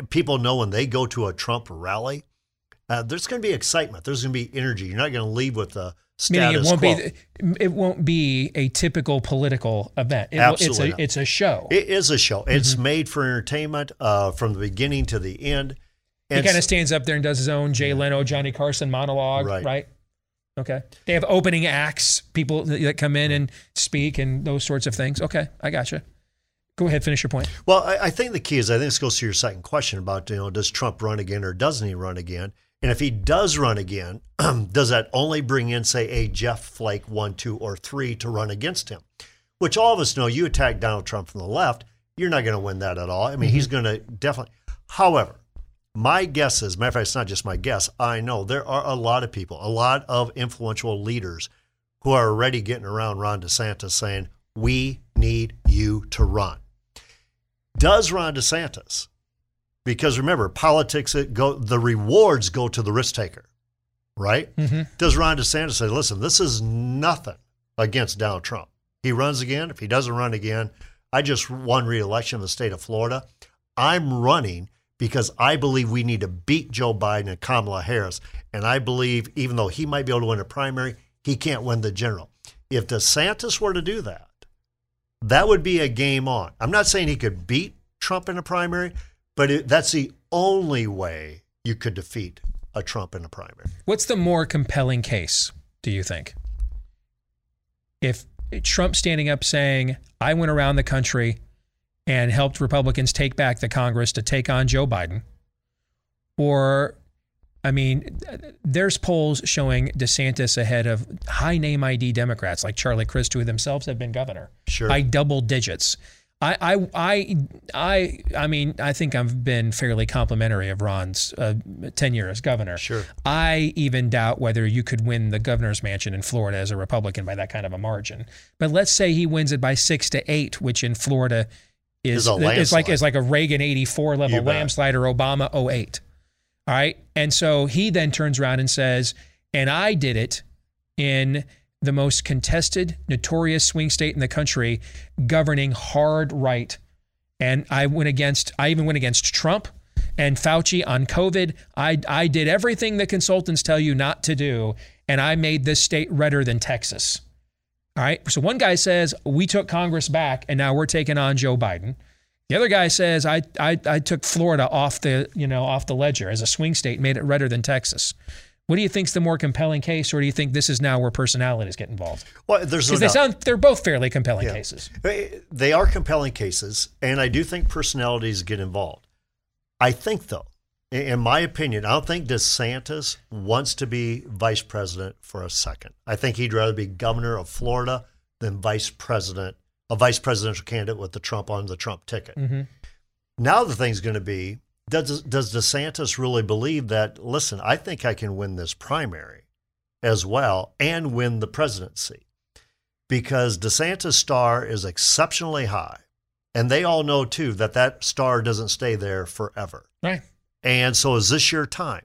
People know when they go to a Trump rally, there's going to be excitement. There's going to be energy. You're not going to leave with the status quo. It won't be a typical political event. Absolutely, it's a show. It is a show. It's made for entertainment from the beginning to the end. He kind of stands up there and does his own Jay Leno, Johnny Carson monologue, right? Okay. They have opening acts, people that come in and speak and those sorts of things. Okay, I gotcha. Go ahead, finish your point. Well, I think the key is, I think this goes to your second question about, you know, does Trump run again or doesn't he run again? And if he does run again, does that only bring in, say, a Jeff Flake 1, 2, or 3 to run against him? Which all of us know, you attack Donald Trump from the left, you're not going to win that at all. I mean, he's going to definitely. However, my guess is, matter of fact, it's not just my guess. I know there are a lot of people, a lot of influential leaders who are already getting around Ron DeSantis saying, we need you to run. Does Ron DeSantis? Because remember, politics, the rewards go to the risk taker, right? Does Ron DeSantis say, listen, this is nothing against Donald Trump. He runs again. If he doesn't run again, I just won re-election in the state of Florida. I'm running because I believe we need to beat Joe Biden and Kamala Harris. And I believe even though he might be able to win a primary, he can't win the general. If DeSantis were to do that, that would be a game on. I'm not saying he could beat Trump in a primary, but that's the only way you could defeat a Trump in a primary. What's the more compelling case, do you think? If Trump standing up saying, I went around the country and helped Republicans take back the Congress to take on Joe Biden, or, I mean, there's polls showing DeSantis ahead of high name ID Democrats like Charlie Crist, who themselves have been governor, by double digits. I mean, I think I've been fairly complimentary of Ron's tenure as governor. I even doubt whether you could win the governor's mansion in Florida as a Republican by that kind of a margin. But let's say he wins it by 6 to 8, which in Florida is like a Reagan 84 level landslide or Obama 08. All right. And so he then turns around and says, and I did it in the most contested, notorious swing state in the country, governing hard right. And I even went against Trump and Fauci on COVID. I did everything the consultants tell you not to do. And I made this state redder than Texas. All right. So one guy says, we took Congress back and now we're taking on Joe Biden. The other guy says, I took Florida off the ledger as a swing state, made it redder than Texas. What do you think is the more compelling case, or do you think this is now where personalities get involved? Well, there's no doubt. They're both fairly compelling cases. They are compelling cases, and I do think personalities get involved. I think, though, in my opinion, I don't think DeSantis wants to be vice president for a second. I think he'd rather be governor of Florida than vice president, a vice presidential candidate with the Trump ticket. Now the thing's going to be, does DeSantis really believe that, listen, I think I can win this primary as well and win the presidency? Because DeSantis' star is exceptionally high. And they all know, too, that star doesn't stay there forever. Right. And so is this your time?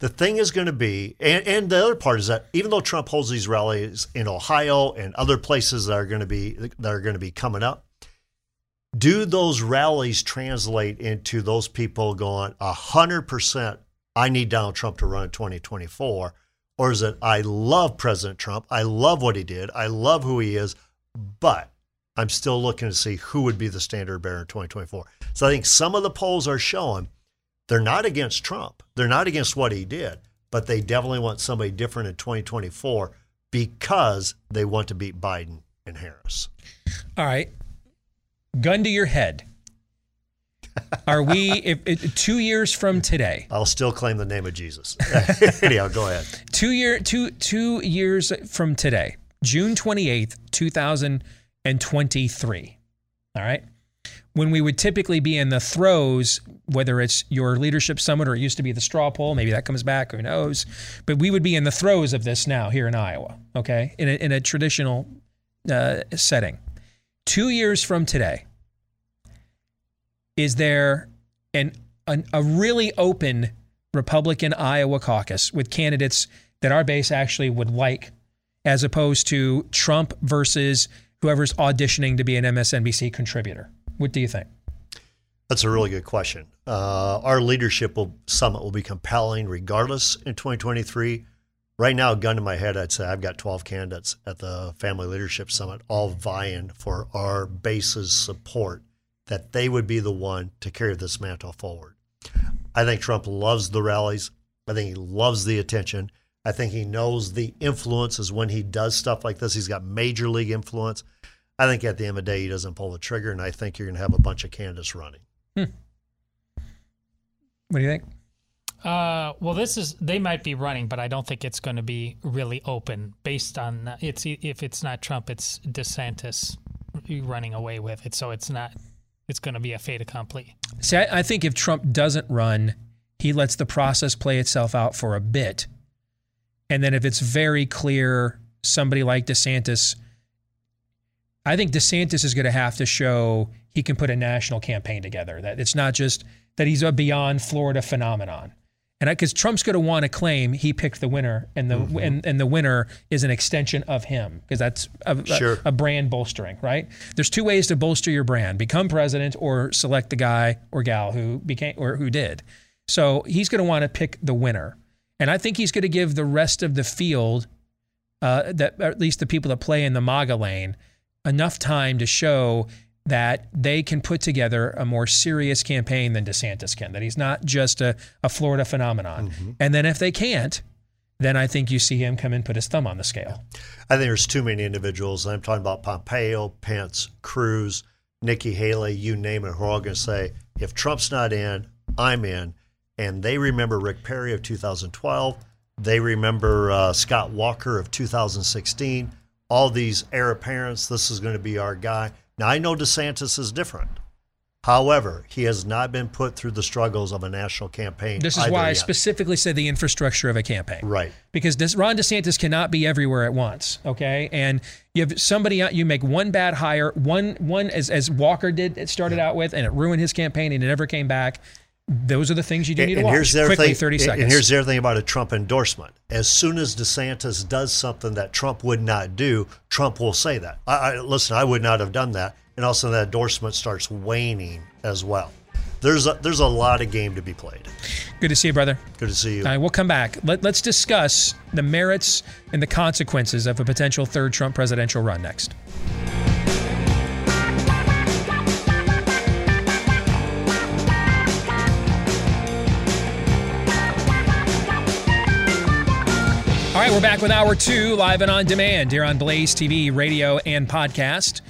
The thing is going to be, and the other part is that even though Trump holds these rallies in Ohio and other places that are going to be coming up, do those rallies translate into those people going 100%, I need Donald Trump to run in 2024? Or is it, I love President Trump, I love what he did, I love who he is, but I'm still looking to see who would be the standard bearer in 2024. So I think some of the polls are showing they're not against Trump, they're not against what he did, but they definitely want somebody different in 2024 because they want to beat Biden and Harris. All right. Gun to your head. Are we, if 2 years from today? I'll still claim the name of Jesus. Anyhow, go ahead. 2 years from today, June 28th, 2023. All right. When we would typically be in the throes, whether it's your leadership summit or it used to be the straw poll, maybe that comes back, who knows? But we would be in the throes of this now here in Iowa, okay, in a traditional setting. 2 years from today, is there a really open Republican Iowa caucus with candidates that our base actually would like, as opposed to Trump versus whoever's auditioning to be an MSNBC contributor? What do you think? That's a really good question. Our leadership summit will be compelling regardless in 2023. Right now, gun to my head, I'd say I've got 12 candidates at the Family Leadership Summit, all vying for our base's support, that they would be the one to carry this mantle forward. I think Trump loves the rallies. I think he loves the attention. I think he knows the influence is when he does stuff like this. He's got major league influence. I think at the end of the day, he doesn't pull the trigger, and I think you're going to have a bunch of candidates running. What do you think? Well, they might be running, but I don't think it's going to be really open based on if it's not Trump, it's DeSantis running away with it. So it's going to be a fait accompli. See, I think if Trump doesn't run, he lets the process play itself out for a bit. And then if it's very clear, somebody like DeSantis, I think DeSantis is going to have to show he can put a national campaign together, that it's not just that he's a beyond Florida phenomenon. And because Trump's going to want to claim he picked the winner, and the and the winner is an extension of him, because that's a brand bolstering, right? There's two ways to bolster your brand: become president, or select the guy or gal who became or who did. So he's going to want to pick the winner, and I think he's going to give the rest of the field, that at least the people that play in the MAGA lane, enough time to show that they can put together a more serious campaign than DeSantis can, that he's not just a Florida phenomenon. And then if they can't, then I think you see him come and put his thumb on the scale. I think there's too many individuals, and I'm talking about Pompeo, Pence, Cruz, Nikki Haley, you name it, who are all going to say, if Trump's not in, I'm in. And they remember Rick Perry of 2012. They remember Scott Walker of 2016. All these heir apparents, this is going to be our guy. Now, I know DeSantis is different. However, he has not been put through the struggles of a national campaign. This is why I specifically said the infrastructure of a campaign. Right. Because Ron DeSantis cannot be everywhere at once, okay? And you have somebody, you make one bad hire, one as Walker did, it started out with, and it ruined his campaign, and it never came back. Those are the things you do need to watch. Quickly, 30 seconds. And here's the other thing about a Trump endorsement. As soon as DeSantis does something that Trump would not do, Trump will say that. Listen, I would not have done that. And also that endorsement starts waning as well. There's a lot of game to be played. Good to see you, brother. Good to see you. All right, we'll come back. Let's discuss the merits and the consequences of a potential third Trump presidential run next. All right, we're back with Hour 2, live and on demand here on Blaze TV, radio, and podcast.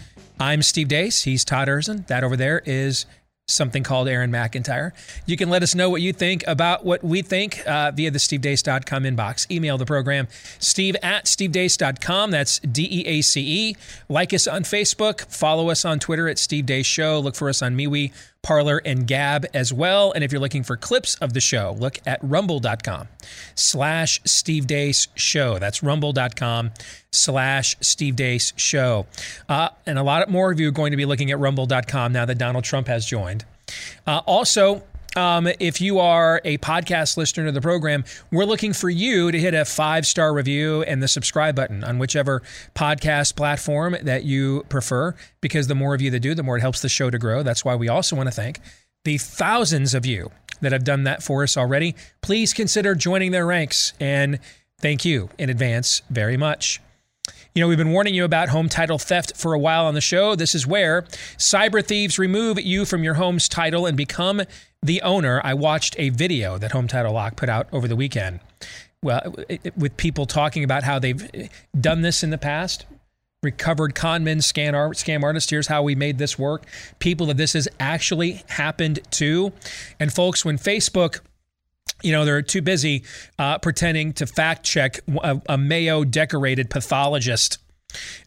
I'm Steve Dace. He's Todd Erzin. That over there is something called Aaron McIntyre. You can let us know what you think about what we think via the SteveDace.com inbox. Email the program, steve@stevedace.com. That's DEACE. Like us on Facebook. Follow us on Twitter at Steve Dace Show. Look for us on MeWe, Parler, and Gab as well. And if you're looking for clips of the show, look at rumble.com/SteveDaceShow. That's rumble.com/SteveDaceShow. And a lot more of you are going to be looking at rumble.com now that Donald Trump has joined. Also, if you are a podcast listener to the program, we're looking for you to hit a 5-star review and the subscribe button on whichever podcast platform that you prefer, because the more of you that do, the more it helps the show to grow. That's why we also want to thank the thousands of you that have done that for us already. Please consider joining their ranks, and thank you in advance very much. You know, we've been warning you about home title theft for a while on the show. This is where cyber thieves remove you from your home's title and become the owner. I watched a video that Home Title Lock put out over the weekend, well, with people talking about how they've done this in the past, recovered con men, scam artists. Here's how we made this work. People that this has actually happened to. And folks, when Facebook, you know, they're too busy pretending to fact check a Mayo-decorated pathologist.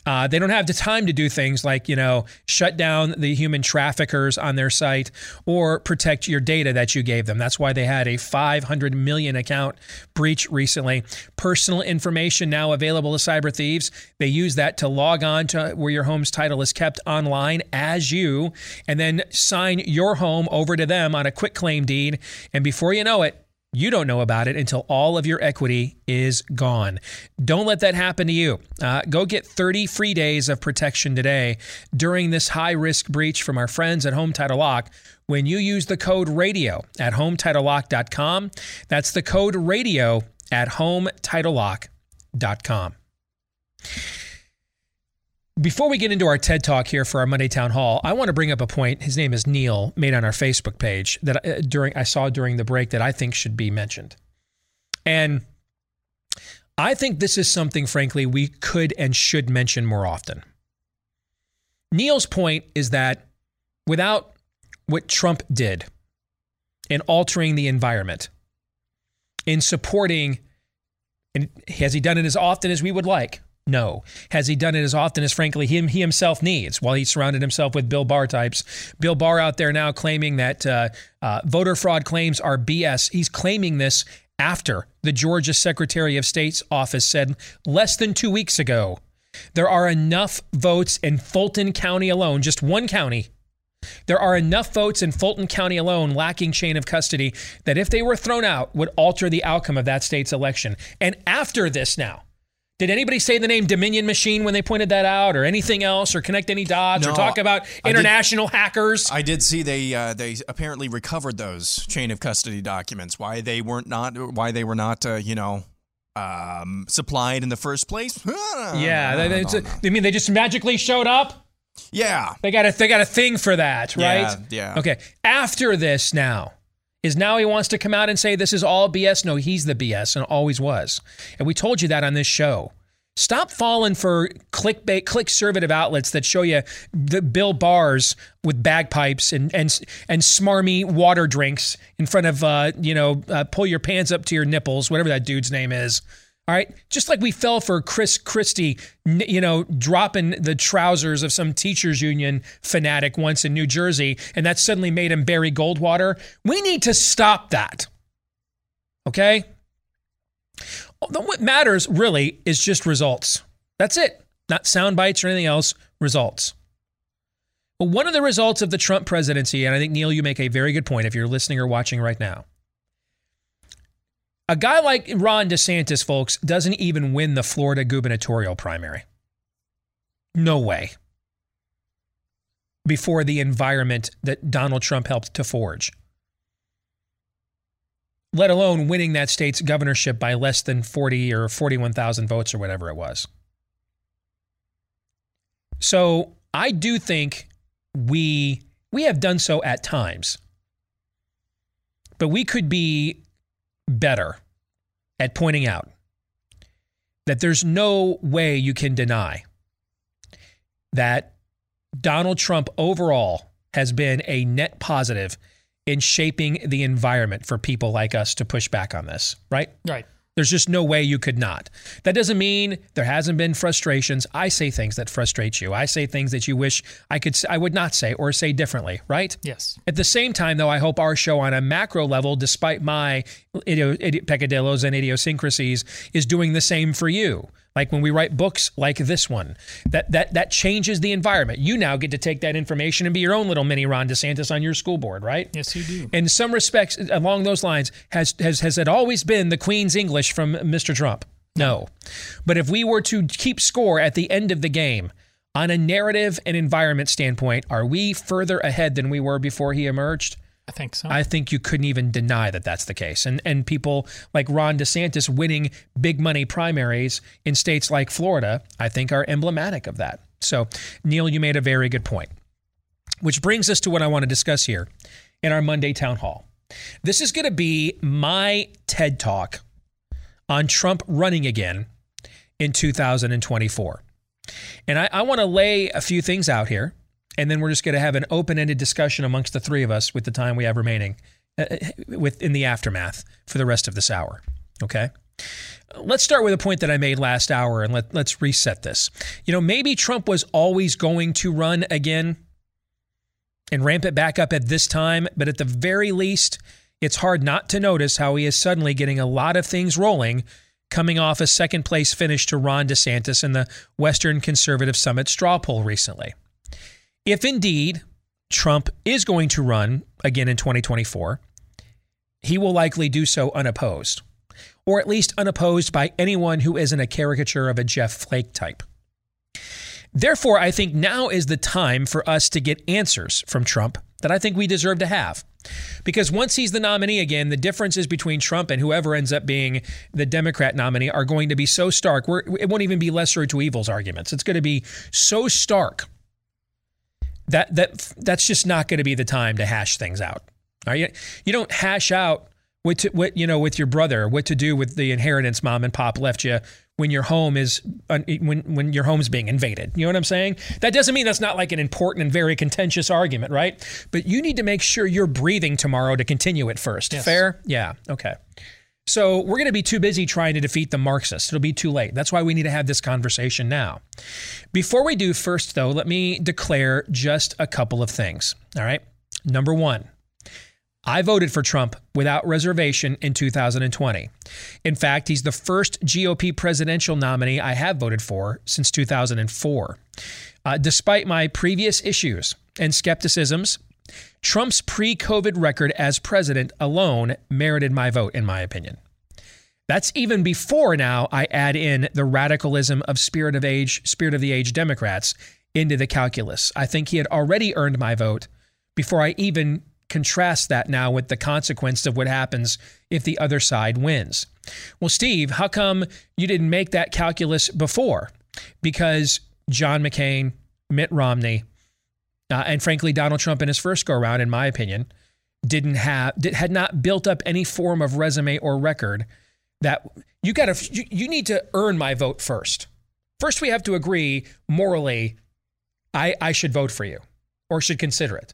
They don't have the time to do things like, you know, shut down the human traffickers on their site or protect your data that you gave them. That's why they had a 500 million account breach recently. Personal information now available to cyber thieves. They use that to log on to where your home's title is kept online as you, and then sign your home over to them on a quitclaim deed. And before you know it, you don't know about it until all of your equity is gone. Don't let that happen to you. Go get 30 free days of protection today during this high-risk breach from our friends at Home Title Lock when you use the code RADIO at HomeTitleLock.com. That's the code RADIO at HomeTitleLock.com. Before we get into our TED Talk here for our Monday Town Hall, I want to bring up a point. His name is Neil, made on our Facebook page, that I saw during the break that I think should be mentioned. And I think this is something, frankly, we could and should mention more often. Neil's point is that without what Trump did in altering the environment, in supporting, and has he done it as often as we would like? No. Has he done it as often as, frankly, he himself needs? Well, he surrounded himself with Bill Barr types. Bill Barr out there now claiming that voter fraud claims are BS. He's claiming this after the Georgia Secretary of State's office said less than 2 weeks ago, there are enough votes in Fulton County alone, just one county. There are enough votes in Fulton County alone lacking chain of custody that if they were thrown out would alter the outcome of that state's election. And after this now, did anybody say the name Dominion Machine when they pointed that out, or anything else, or connect any dots, or talk about international hackers? I did see they apparently recovered those chain of custody documents. Why they were not supplied in the first place? I mean, they just magically showed up. Yeah, they got a thing for that, right? Yeah. Okay. After this, now he wants to come out and say this is all BS. No, he's the BS and always was. And we told you that on this show. Stop falling for clickbait, click-servative outlets that show you the Bill Barrs with bagpipes and smarmy water drinks in front of pull your pants up to your nipples, whatever that dude's name is. All right, just like we fell for Chris Christie, dropping the trousers of some teachers union fanatic once in New Jersey, and that suddenly made him Barry Goldwater. We need to stop that, okay? What matters really is just results. That's it, not sound bites or anything else, results. But one of the results of the Trump presidency, and I think, Neil, you make a very good point if you're listening or watching right now, a guy like Ron DeSantis, folks, doesn't even win the Florida gubernatorial primary. No way. Before the environment that Donald Trump helped to forge. Let alone winning that state's governorship by less than 40 or 41,000 votes or whatever it was. So I do think we have done so at times. But we could be better at pointing out that there's no way you can deny that Donald Trump overall has been a net positive in shaping the environment for people like us to push back on this, right? Right. There's just no way you could not. That doesn't mean there hasn't been frustrations. I say things that frustrate you. I say things that you wish I would not say or say differently, right? Yes. At the same time, though, I hope our show on a macro level, despite my peccadillos and idiosyncrasies, is doing the same for you. Like when we write books like this one, that changes the environment. You now get to take that information and be your own little mini Ron DeSantis on your school board, right? Yes, you do. In some respects, along those lines, has it always been the Queen's English from Mr. Trump? No. But if we were to keep score at the end of the game, on a narrative and environment standpoint, are we further ahead than we were before he emerged? I think so. I think you couldn't even deny that that's the case. And people like Ron DeSantis winning big money primaries in states like Florida, I think are emblematic of that. So, Neil, you made a very good point, which brings us to what I want to discuss here in our Monday Town Hall. This is going to be my TED Talk on Trump running again in 2024. And I want to lay a few things out here. And then we're just going to have an open-ended discussion amongst the three of us with the time we have remaining within the aftermath for the rest of this hour. Okay? Let's start with a point that I made last hour, and let's reset this. Maybe Trump was always going to run again and ramp it back up at this time, but at the very least, it's hard not to notice how he is suddenly getting a lot of things rolling coming off a second-place finish to Ron DeSantis in the Western Conservative Summit straw poll recently. If indeed Trump is going to run again in 2024, he will likely do so unopposed, or at least unopposed by anyone who isn't a caricature of a Jeff Flake type. Therefore, I think now is the time for us to get answers from Trump that I think we deserve to have. Because once he's the nominee again, the differences between Trump and whoever ends up being the Democrat nominee are going to be so stark. It won't even be lesser to evils arguments. It's going to be so stark that that's just not going to be the time to hash things out. All right? You don't hash out with your brother what to do with the inheritance mom and pop left you when your home is when your home's being invaded. You know what I'm saying? That doesn't mean that's not like an important and very contentious argument, right? But you need to make sure you're breathing tomorrow to continue it first. Yes. Fair? Yeah. Okay. So we're going to be too busy trying to defeat the Marxists. It'll be too late. That's why we need to have this conversation now. Before we do, first, though, let me declare just a couple of things. All right. Number one, I voted for Trump without reservation in 2020. In fact, he's the first GOP presidential nominee I have voted for since 2004. Despite my previous issues and skepticisms, Trump's pre-COVID record as president alone merited my vote, in my opinion. That's even before now I add in the radicalism of spirit of the age Democrats into the calculus. I think he had already earned my vote before I even contrast that now with the consequence of what happens if the other side wins. Well, Steve, how come you didn't make that calculus before? Because John McCain, Mitt Romney, and frankly, Donald Trump in his first go-around, in my opinion, had not built up any form of resume or record that you need to earn my vote first. First, we have to agree morally, I should vote for you or should consider it.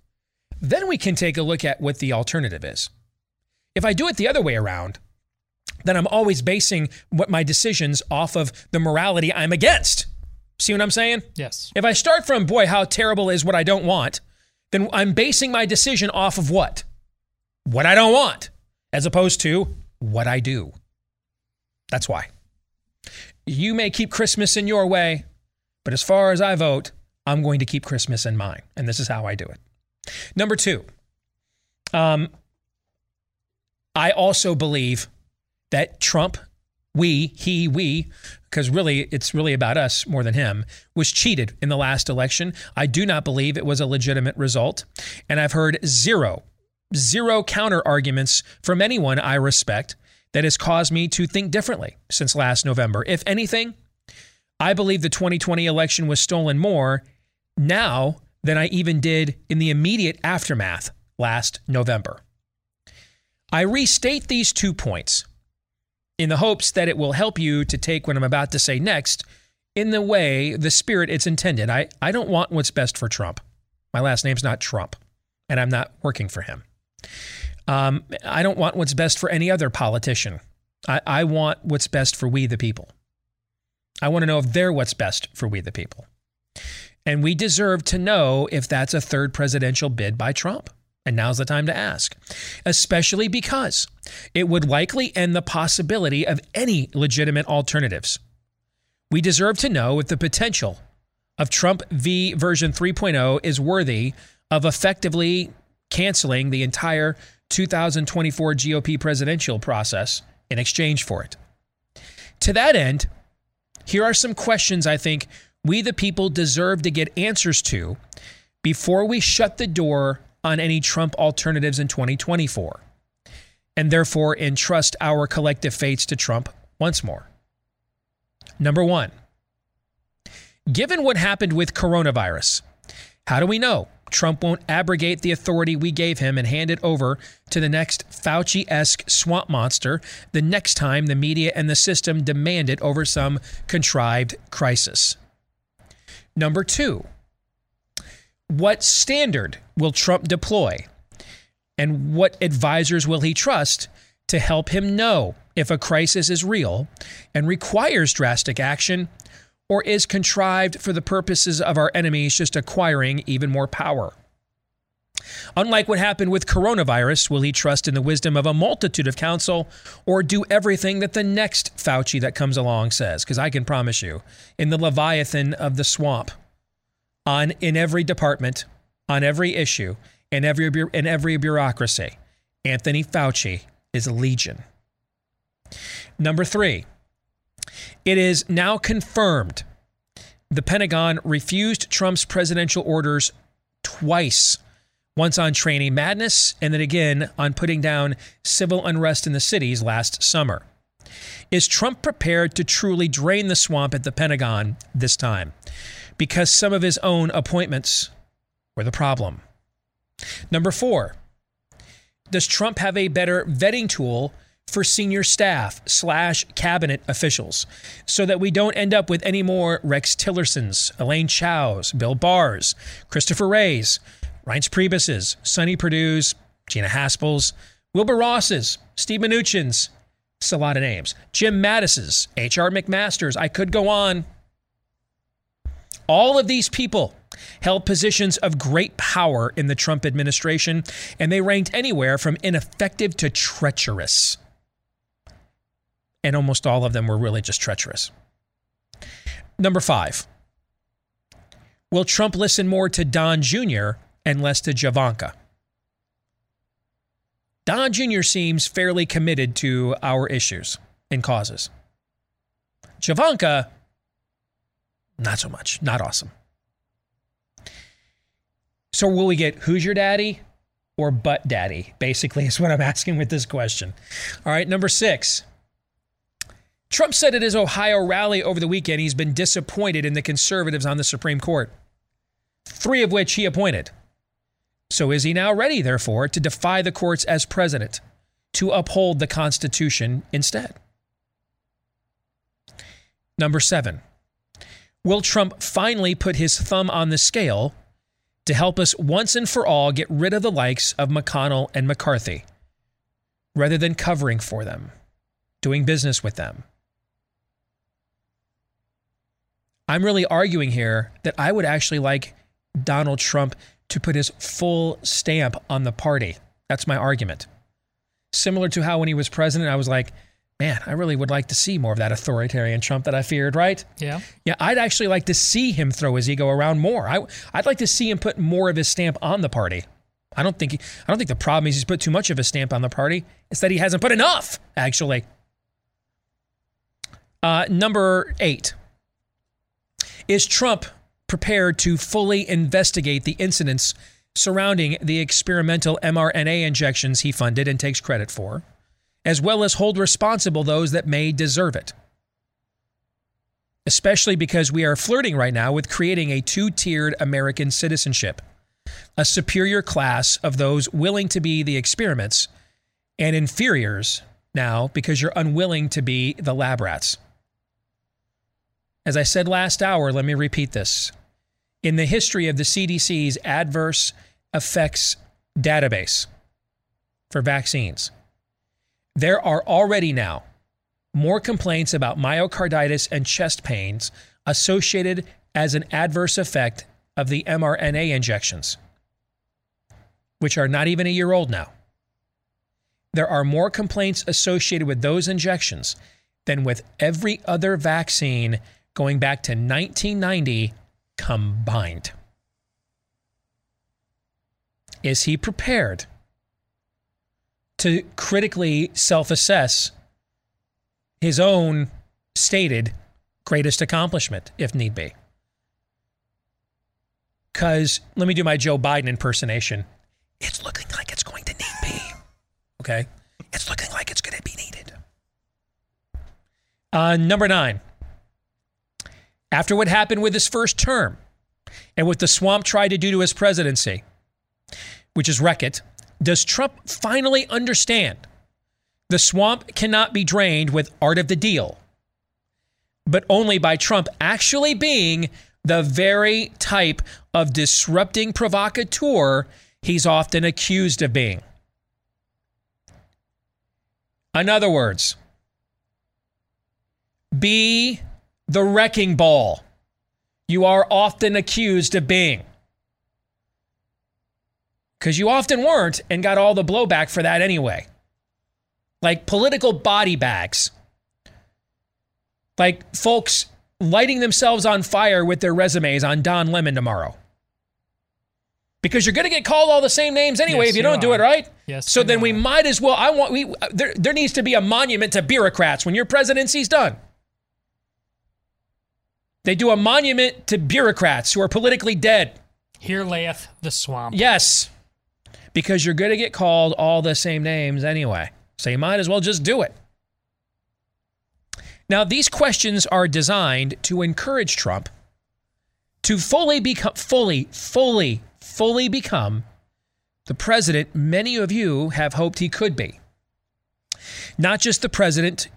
Then we can take a look at what the alternative is. If I do it the other way around, then I'm always basing what my decisions off of the morality I'm against. See what I'm saying? Yes. If I start from, boy, how terrible is what I don't want, then I'm basing my decision off of what? What I don't want, as opposed to what I do. That's why. You may keep Christmas in your way, but as far as I vote, I'm going to keep Christmas in mine. And this is how I do it. Number two, I also believe that Trump, we, because really it's really about us more than him, was cheated in the last election. I do not believe it was a legitimate result. And I've heard zero counter arguments from anyone I respect that has caused me to think differently since last November. If anything, I believe the 2020 election was stolen more now than I even did in the immediate aftermath last November. I restate these 2 points in the hopes that it will help you to take what I'm about to say next in the way, the spirit it's intended. I don't want what's best for Trump. My last name's not Trump, and I'm not working for him. I don't want what's best for any other politician. I want what's best for we the people. I want to know if they're what's best for we the people. And we deserve to know if that's a third presidential bid by Trump. And now's the time to ask, especially because it would likely end the possibility of any legitimate alternatives. We deserve to know if the potential of Trump v. version 3.0 is worthy of effectively canceling the entire 2024 GOP presidential process in exchange for it. To that end, here are some questions I think we the people deserve to get answers to before we shut the door on any Trump alternatives in 2024, and therefore entrust our collective fates to Trump once more. Number one, given what happened with coronavirus, how do we know Trump won't abrogate the authority we gave him and hand it over to the next Fauci-esque swamp monster the next time the media and the system demand it over some contrived crisis? Number two, what standard will Trump deploy and what advisors will he trust to help him know if a crisis is real and requires drastic action or is contrived for the purposes of our enemies just acquiring even more power? Unlike what happened with coronavirus, will he trust in the wisdom of a multitude of counsel or do everything that the next Fauci that comes along says? Because I can promise you, in the Leviathan of the swamp, in every department, on every issue, in every bureaucracy, Anthony Fauci is a legion. Number three, it is now confirmed the Pentagon refused Trump's presidential orders twice once on training madness, and then again on putting down civil unrest in the cities last summer. Is Trump prepared to truly drain the swamp at the Pentagon this time? Because some of his own appointments were the problem. Number four, does Trump have a better vetting tool for senior staff / cabinet officials so that we don't end up with any more Rex Tillersons, Elaine Chao's, Bill Barr's, Christopher Wray's, Reince Priebus's, Sonny Perdue's, Gina Haspel's, Wilbur Ross's, Steve Mnuchin's, it's a lot of names, Jim Mattis's, H.R. McMaster's, I could go on. All of these people held positions of great power in the Trump administration, and they ranked anywhere from ineffective to treacherous. And almost all of them were really just treacherous. Number five, will Trump listen more to Don Jr. and less to Javanka? Don Jr. seems fairly committed to our issues and causes. Javanka, not so much, not awesome. So will we get who's your daddy or butt daddy? Basically is what I'm asking with this question. All right, number six. Trump said at his Ohio rally over the weekend he's been disappointed in the conservatives on the Supreme Court, 3 of which he appointed. So is he now ready, therefore, to defy the courts as president, to uphold the Constitution instead? Number seven, will Trump finally put his thumb on the scale to help us once and for all get rid of the likes of McConnell and McCarthy, rather than covering for them, doing business with them? I'm really arguing here that I would actually like Donald Trump to put his full stamp on the party. That's my argument. Similar to how when he was president, I was like, man, I really would like to see more of that authoritarian Trump that I feared, right? Yeah. Yeah, I'd actually like to see him throw his ego around more. I'd like to see him put more of his stamp on the party. I don't think the problem is he's put too much of his stamp on the party. It's that he hasn't put enough, actually. Number eight. Is Trump prepared to fully investigate the incidents surrounding the experimental mRNA injections he funded and takes credit for, as well as hold responsible those that may deserve it? Especially because we are flirting right now with creating a 2-tiered American citizenship, a superior class of those willing to be the experiments and inferiors now because you're unwilling to be the lab rats. As I said last hour, let me repeat this. In the history of the CDC's adverse effects database for vaccines, there are already now more complaints about myocarditis and chest pains associated as an adverse effect of the mRNA injections, which are not even a year old now. There are more complaints associated with those injections than with every other vaccine going back to 1990 combined. Is he prepared to critically self-assess his own stated greatest accomplishment, if need be? Because, let me do my Joe Biden impersonation. It's looking like it's going to need be. Okay? It's looking like it's going to be needed. Number nine. After what happened with his first term and what the swamp tried to do to his presidency, which is wreck it, does Trump finally understand the swamp cannot be drained with art of the deal, but only by Trump actually being the very type of disrupting provocateur he's often accused of being? In other words, be the wrecking ball you are often accused of being. Because you often weren't and got all the blowback for that anyway. Like political body bags. Like folks lighting themselves on fire with their resumes on Don Lemon tomorrow. Because you're going to get called all the same names anyway, yes, if you don't do it right. Yes. So then we might as well, there needs to be a monument to bureaucrats when your presidency's done. They do a monument to bureaucrats who are politically dead. Here layeth the swamp. Yes. because you're going to get called all the same names anyway. So you might as well just do it. Now, these questions are designed to encourage Trump to fully become the president many of you have hoped he could be. Not just the president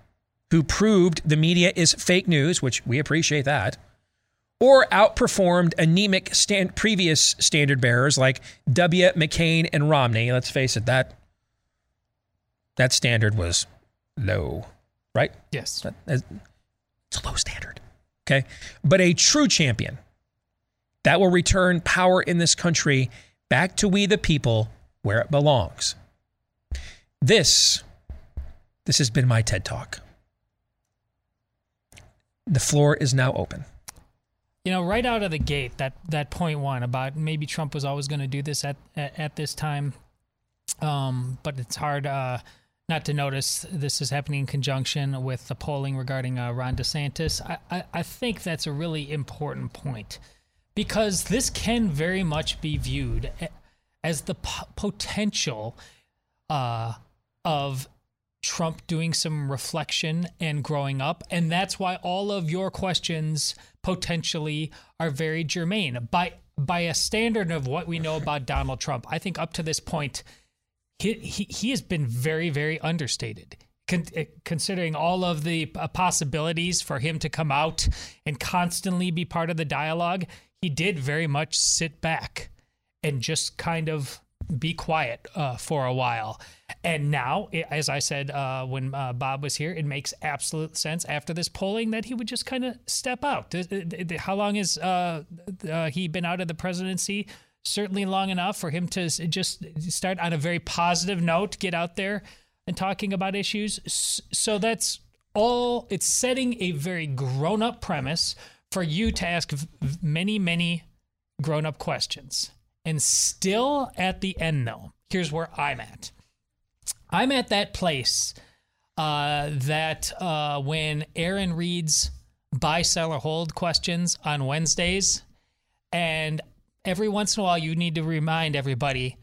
who proved the media is fake news, which we appreciate that, or outperformed anemic previous standard bearers like W. McCain and Romney. Let's face it, that standard was low, right? Yes. It's a low standard, okay? But a true champion that will return power in this country back to we the people where it belongs. This has been my TED Talk. The floor is now open. You know, right out of the gate, that point one about maybe Trump was always going to do this at this time, but it's hard not to notice this is happening in conjunction with the polling regarding Ron DeSantis. I think that's a really important point, because this can very much be viewed as the potential of Trump doing some reflection and growing up. And that's why all of your questions potentially are very germane. By a standard of what we know about Donald Trump, I think up to this point, he has been very, very understated. Considering all of the possibilities for him to come out and constantly be part of the dialogue, he did very much sit back and just kind of be quiet for a while. And now, as I said when Bob was here, it makes absolute sense after this polling that he would just kind of step out. How long has he been out of the presidency? Certainly long enough for him to just start on a very positive note, get out there and talking about issues. So that's all. It's setting a very grown-up premise for you to ask many, many grown-up questions. And still at the end, though, here's where I'm at. I'm at that place that when Aaron reads buy, sell, or hold questions on Wednesdays, and every once in a while you need to remind everybody,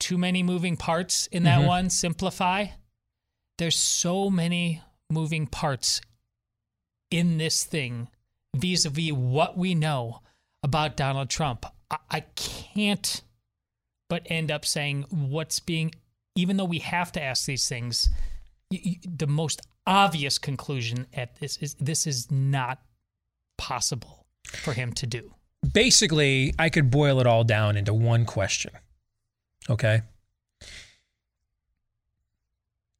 too many moving parts in that one. Simplify. There's so many moving parts in this thing vis-a-vis what we know about Donald Trump. I can't but end up saying even though we have to ask these things, the most obvious conclusion at this is not possible for him to do. Basically, I could boil it all down into one question. Okay.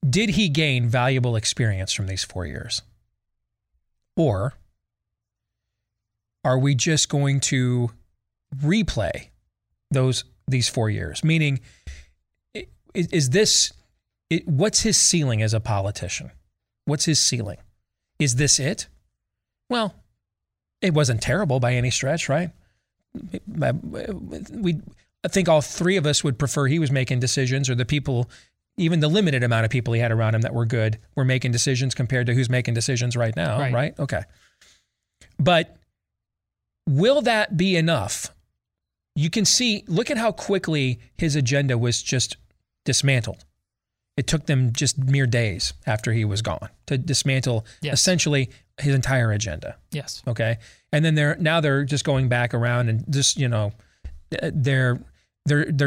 Did he gain valuable experience from these 4 years? Or are we just going to replay these 4 years? Meaning, what's his ceiling as a politician? What's his ceiling? Is this it? Well, it wasn't terrible by any stretch, right? I think all three of us would prefer he was making decisions, or the people, even the limited amount of people he had around him that were good, were making decisions compared to who's making decisions right now, right? Okay. But will that be enough? You can see, look at how quickly his agenda was just dismantled. It took them just mere days after he was gone to dismantle essentially his entire agenda. Yes. Okay. And then they're just going back around and just, you know, they're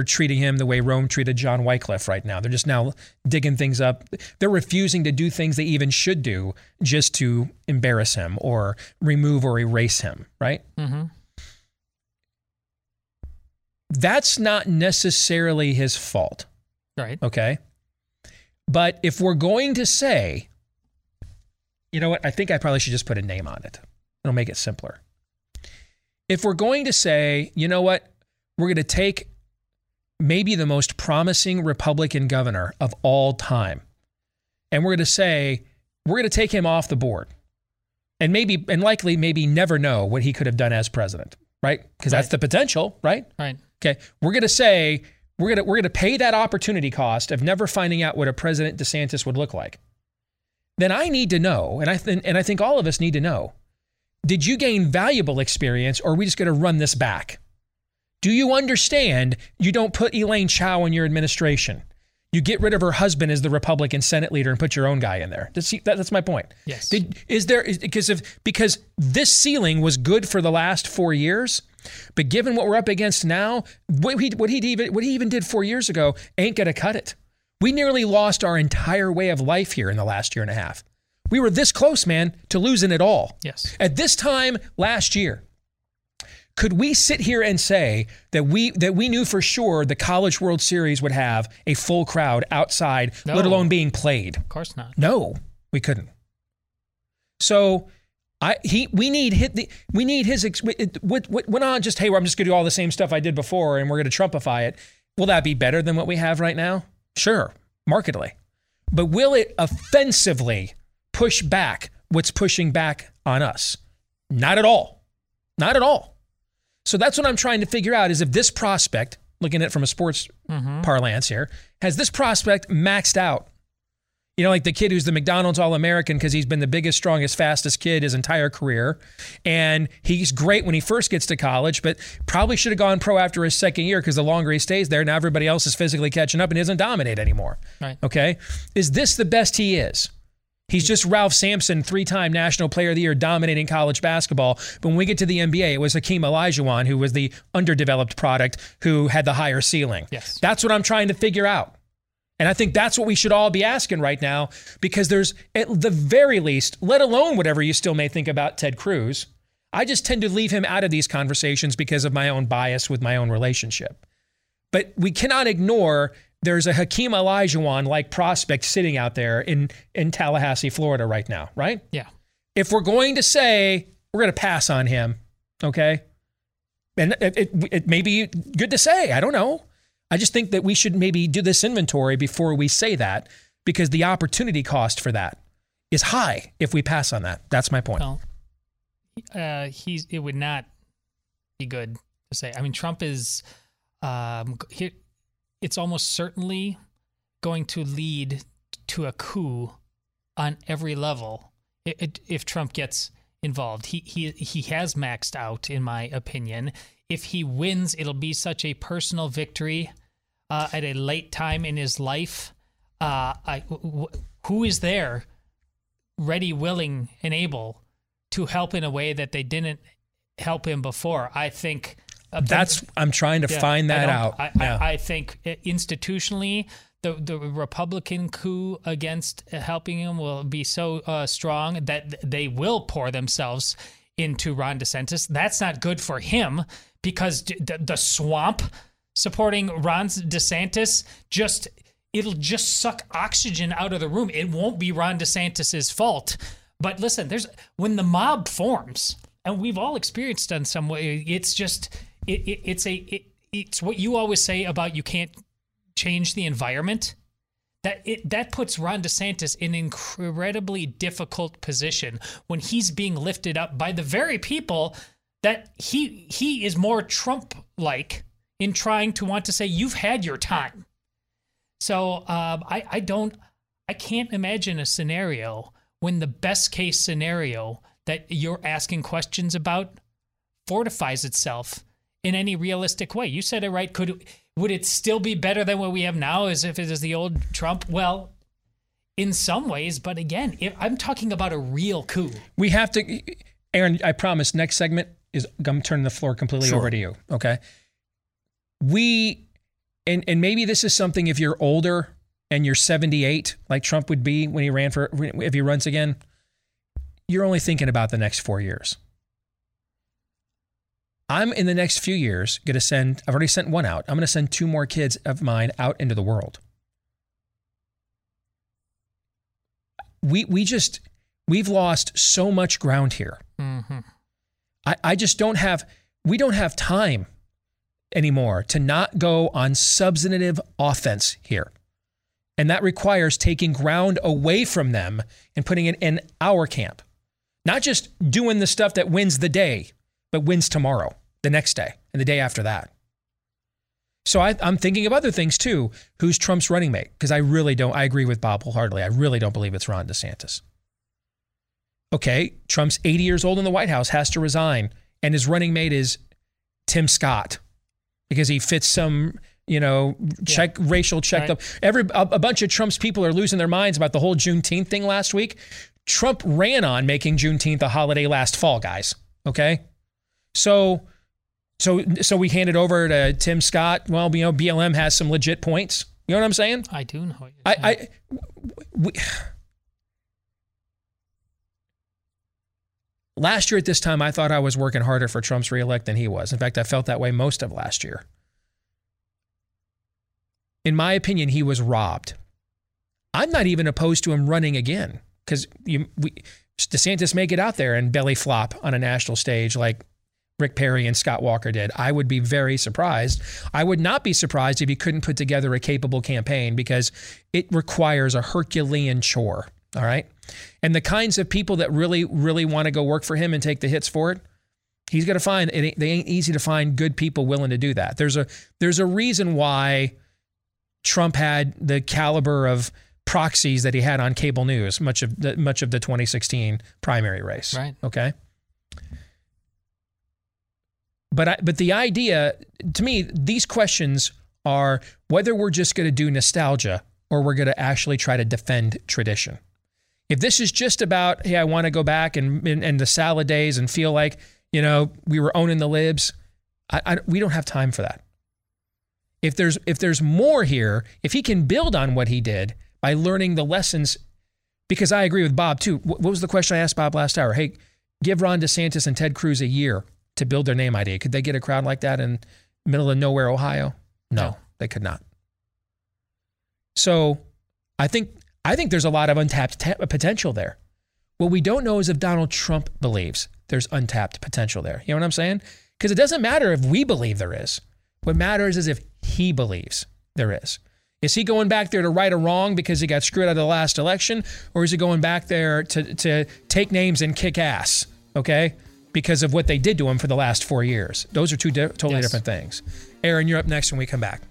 treating him the way Rome treated John Wycliffe right now. They're just now digging things up. They're refusing to do things they even should do just to embarrass him or remove or erase him, right? Mm-hmm. That's not necessarily his fault. Right. Okay. But if we're going to say, you know what, I think I probably should just put a name on it. It'll make it simpler. If we're going to say, you know what, we're going to take maybe the most promising Republican governor of all time, and we're going to say, we're going to take him off the board, and likely never know what he could have done as president, right? Because that's the potential, right? Right. Okay. We're going to say, we're going to pay that opportunity cost of never finding out what a President DeSantis would look like. Then I need to know, and I think all of us need to know, did you gain valuable experience, or are we just going to run this back? Do you understand you don't put Elaine Chao in your administration? You get rid of her husband as the Republican Senate leader and put your own guy in there. That's my point. Yes. Because this ceiling was good for the last 4 years, but given what we're up against now, what he even did 4 years ago ain't gonna cut it. We nearly lost our entire way of life here in the last year and a half. We were this close, man, to losing it all. Yes. At this time last year, could we sit here and say that we knew for sure the College World Series would have a full crowd outside, no, let alone being played? Of course not. No, we couldn't. So what went on just, hey, I'm just going to do all the same stuff I did before and we're going to Trumpify it. Will that be better than what we have right now? Sure, markedly. But will it offensively push back what's pushing back on us? Not at all. Not at all. So that's what I'm trying to figure out, is if this prospect, looking at it from a sports parlance here, has this prospect maxed out? You know, like the kid who's the McDonald's All-American because he's been the biggest, strongest, fastest kid his entire career. And he's great when he first gets to college, but probably should have gone pro after his second year because the longer he stays there, now everybody else is physically catching up and he doesn't dominate anymore. Right. Okay? Is this the best he is? He's just Ralph Sampson, three-time National Player of the Year, dominating college basketball. But when we get to the NBA, it was Hakeem Olajuwon, who was the underdeveloped product, who had the higher ceiling. Yes. That's what I'm trying to figure out. And I think that's what we should all be asking right now, because there's, at the very least, let alone whatever you still may think about Ted Cruz, I just tend to leave him out of these conversations because of my own bias with my own relationship. But we cannot ignore there's a Hakeem Olajuwon-like prospect sitting out there in Tallahassee, Florida right now, right? Yeah. If we're going to say we're going to pass on him, okay? And it may be good to say, I don't know. I just think that we should maybe do this inventory before we say that, because the opportunity cost for that is high if we pass on that. That's my point. Well, it would not be good to say. I mean, Trump is... it's almost certainly going to lead to a coup on every level if Trump gets involved. He has maxed out, in my opinion. If he wins, it'll be such a personal victory at a late time in his life. Who is there ready, willing, and able to help in a way that they didn't help him before? I think... I'm trying to find that out. I think institutionally, the Republican coup against helping him will be so strong that they will pour themselves into Ron DeSantis. That's not good for him, because the swamp supporting Ron DeSantis it'll just suck oxygen out of the room. It won't be Ron DeSantis's fault. But listen, when the mob forms, and we've all experienced in some way, it's just. It's what you always say about you can't change the environment. That puts Ron DeSantis in an incredibly difficult position when he's being lifted up by the very people that he is more Trump-like in trying to want to say you've had your time. So I can't imagine a scenario when the best case scenario that you're asking questions about fortifies itself in any realistic way. You said it right. Would it still be better than what we have now, as if it is the old Trump? Well, in some ways, but again, I'm talking about a real coup. We have to, Aaron, I promise next segment is, I'm turning the floor completely over to you. Okay. And maybe this is something if you're older and you're 78, like Trump would be when he ran for, if he runs again, you're only thinking about the next 4 years. I'm in the next few years going to send, I've already sent one out. I'm going to send two more kids of mine out into the world. We've lost so much ground here. Mm-hmm. I just don't have, we don't have time anymore to not go on substantive offense here. And that requires taking ground away from them and putting it in our camp. Not just doing the stuff that wins the day, but wins tomorrow, the next day, and the day after that. So I'm thinking of other things too. Who's Trump's running mate? Because I agree with Bob wholeheartedly. I really don't believe it's Ron DeSantis. Okay, Trump's 80 years old in the White House, has to resign, and his running mate is Tim Scott. because he fits some, you know, racial checkup. Right. A bunch of Trump's people are losing their minds about the whole Juneteenth thing last week. Trump ran on making Juneteenth a holiday last fall, guys. Okay, so we hand it over to Tim Scott. Well, you know, BLM has some legit points. You know what I'm saying? I do know what you're saying. Last year at this time, I thought I was working harder for Trump's reelect than he was. In fact, I felt that way most of last year. In my opinion, he was robbed. I'm not even opposed to him running again, because DeSantis may get out there and belly flop on a national stage like Rick Perry and Scott Walker did. I would be very surprised. I would not be surprised if he couldn't put together a capable campaign, because it requires a Herculean chore. All right. And the kinds of people that really, really want to go work for him and take the hits for it, he's going to find it. They ain't easy to find good people willing to do that. There's a reason why Trump had the caliber of proxies that he had on cable news much of the 2016 primary race. Right. Okay. But the idea to me, these questions are whether we're just going to do nostalgia or we're going to actually try to defend tradition. If this is just about, hey, I want to go back and the salad days and feel like, you know, we were owning the libs, we don't have time for that. If there's more here, if he can build on what he did by learning the lessons, because I agree with Bob too. What was the question I asked Bob last hour? Hey, give Ron DeSantis and Ted Cruz a year to build their name idea. Could they get a crowd like that in middle of nowhere, Ohio? No, they could not. So I think there's a lot of untapped potential there. What we don't know is if Donald Trump believes there's untapped potential there. You know what I'm saying? Because it doesn't matter if we believe there is. What matters is if he believes there is. Is he going back there to right a wrong because he got screwed out of the last election? Or is he going back there to take names and kick ass, okay, because of what they did to him for the last 4 years? Those are two totally different things. Aaron, you're up next when we come back.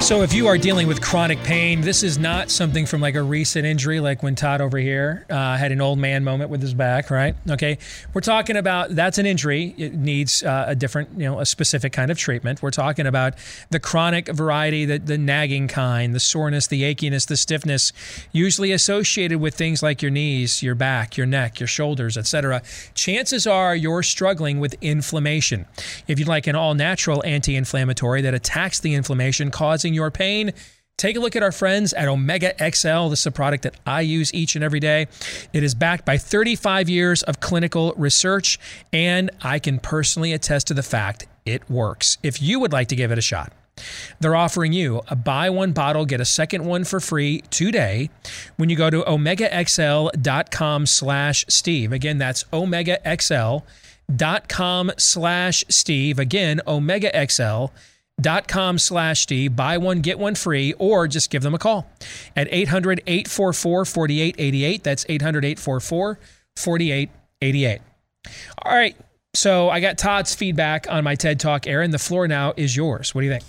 So if you are dealing with chronic pain, this is not something from like a recent injury, like when Todd over here had an old man moment with his back, right? Okay, we're talking about that's an injury. It needs a different, you know, a specific kind of treatment. We're talking about the chronic variety, the nagging kind, the soreness, the achiness, the stiffness, usually associated with things like your knees, your back, your neck, your shoulders, etc. Chances are you're struggling with inflammation. If you'd like an all-natural anti-inflammatory that attacks the inflammation causing your pain, take a look at our friends at Omega XL. This is a product that I use each and every day. It is backed by 35 years of clinical research, and I can personally attest to the fact it works. If you would like to give it a shot, they're offering you a buy one bottle, get a second one for free today when you go to omegaxl.com/Steve. Again, that's omegaxl.com/Steve. Again, omegaxl.com/Steve. Buy one, get one free, or just give them a call at 800-844-4888. That's 800-844-4888. All right. So I got Todd's feedback on my TED Talk, Aaron. The floor now is yours. What do you think?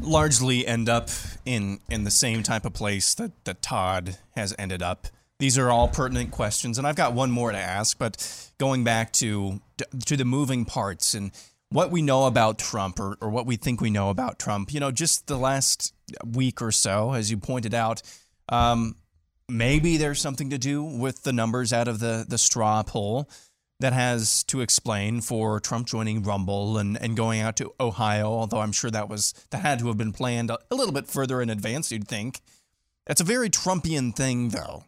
Largely end up in the same type of place that Todd has ended up. These are all pertinent questions, and I've got one more to ask, but going back to the moving parts and what we know about Trump or what we think we know about Trump, you know, just the last week or so, as you pointed out, maybe there's something to do with the numbers out of the straw poll that has to explain for Trump joining Rumble and going out to Ohio, although I'm sure that had to have been planned a little bit further in advance, you'd think. That's a very Trumpian thing, though.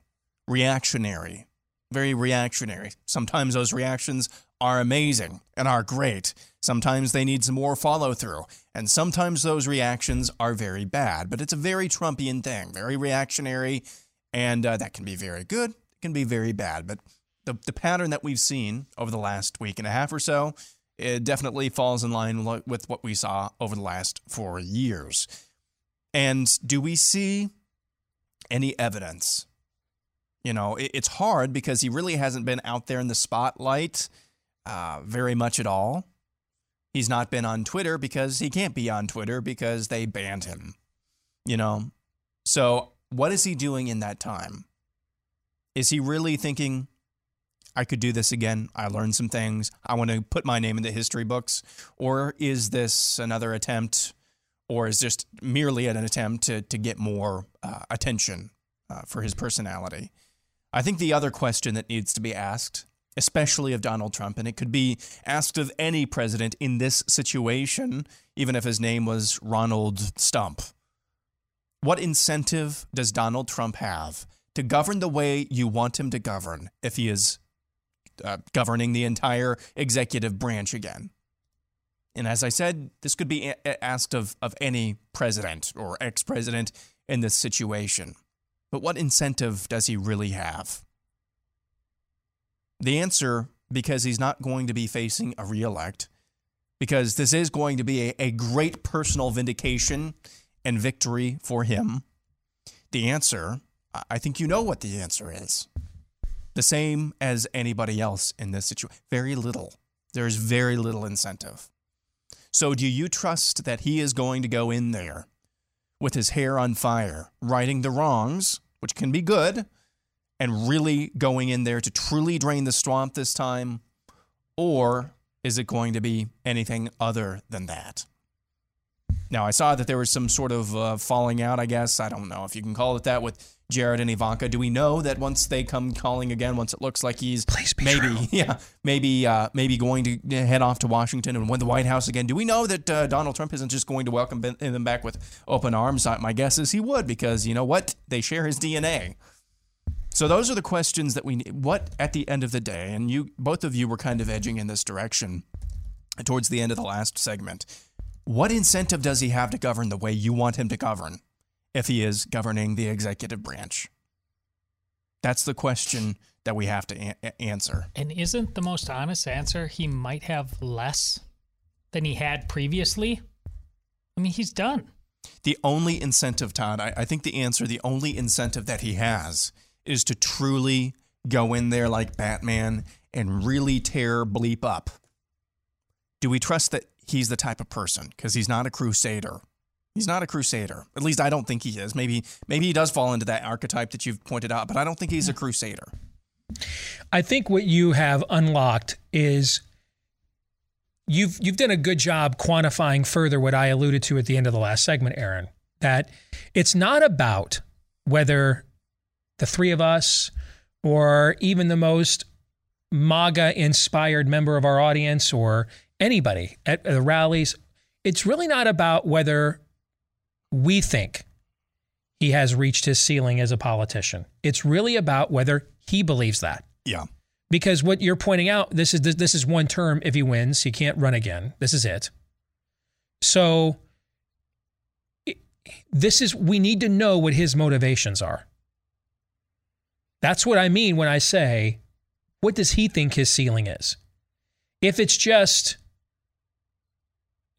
Reactionary. Very reactionary. Sometimes those reactions are amazing and are great. Sometimes they need some more follow-through, and sometimes those reactions are very bad. But it's a very Trumpian thing, very reactionary, and that can be very good, it can be very bad. But the pattern that we've seen over the last week and a half or so, it definitely falls in line with what we saw over the last 4 years. And do we see any evidence? You know, it's hard because he really hasn't been out there in the spotlight very much at all. He's not been on Twitter because he can't be on Twitter because they banned him, you know? So what is he doing in that time? Is he really thinking, I could do this again, I learned some things, I want to put my name in the history books? Or is this another attempt, or is just merely an attempt to get more attention for his personality? I think the other question that needs to be asked, especially of Donald Trump, and it could be asked of any president in this situation, even if his name was Ronald Stump. What incentive does Donald Trump have to govern the way you want him to govern if he is governing the entire executive branch again? And as I said, this could be asked of any president or ex-president in this situation. But what incentive does he really have? The answer, because he's not going to be facing a reelect, because this is going to be a great personal vindication and victory for him. The answer, I think you know what the answer is. The same as anybody else in this situation. Very little. There's very little incentive. So do you trust that he is going to go in there with his hair on fire, righting the wrongs, which can be good, and really going in there to truly drain the swamp this time? Or is it going to be anything other than that? Now, I saw that there was some sort of falling out, I guess. I don't know if you can call it that, with Jared and Ivanka. Do we know that once they come calling again, once it looks like he's maybe going to head off to Washington and win the White House again, do we know that Donald Trump isn't just going to welcome them back with open arms? My guess is he would, because you know what? They share his DNA. So those are the questions that we need. What, at the end of the day, and you, both of you were kind of edging in this direction towards the end of the last segment, what incentive does he have to govern the way you want him to govern if he is governing the executive branch? That's the question that we have to answer. And isn't the most honest answer he might have less than he had previously? I mean, he's done. The only incentive, Todd, I think the answer, the only incentive that he has is to truly go in there like Batman and really tear bleep up. Do we trust that he's the type of person? Because he's not a crusader. He's not a crusader. At least I don't think he is. Maybe he does fall into that archetype that you've pointed out, but I don't think he's a crusader. I think what you have unlocked is you've done a good job quantifying further what I alluded to at the end of the last segment, Aaron, that it's not about whether the three of us, or even the most MAGA-inspired member of our audience, or anybody at the rallies, it's really not about whether we think he has reached his ceiling as a politician. It's really about whether he believes that. Yeah. Because what you're pointing out, this is one term. If he wins, he can't run again. This is it. So we need to know what his motivations are. That's what I mean when I say, what does he think his ceiling is? If it's just,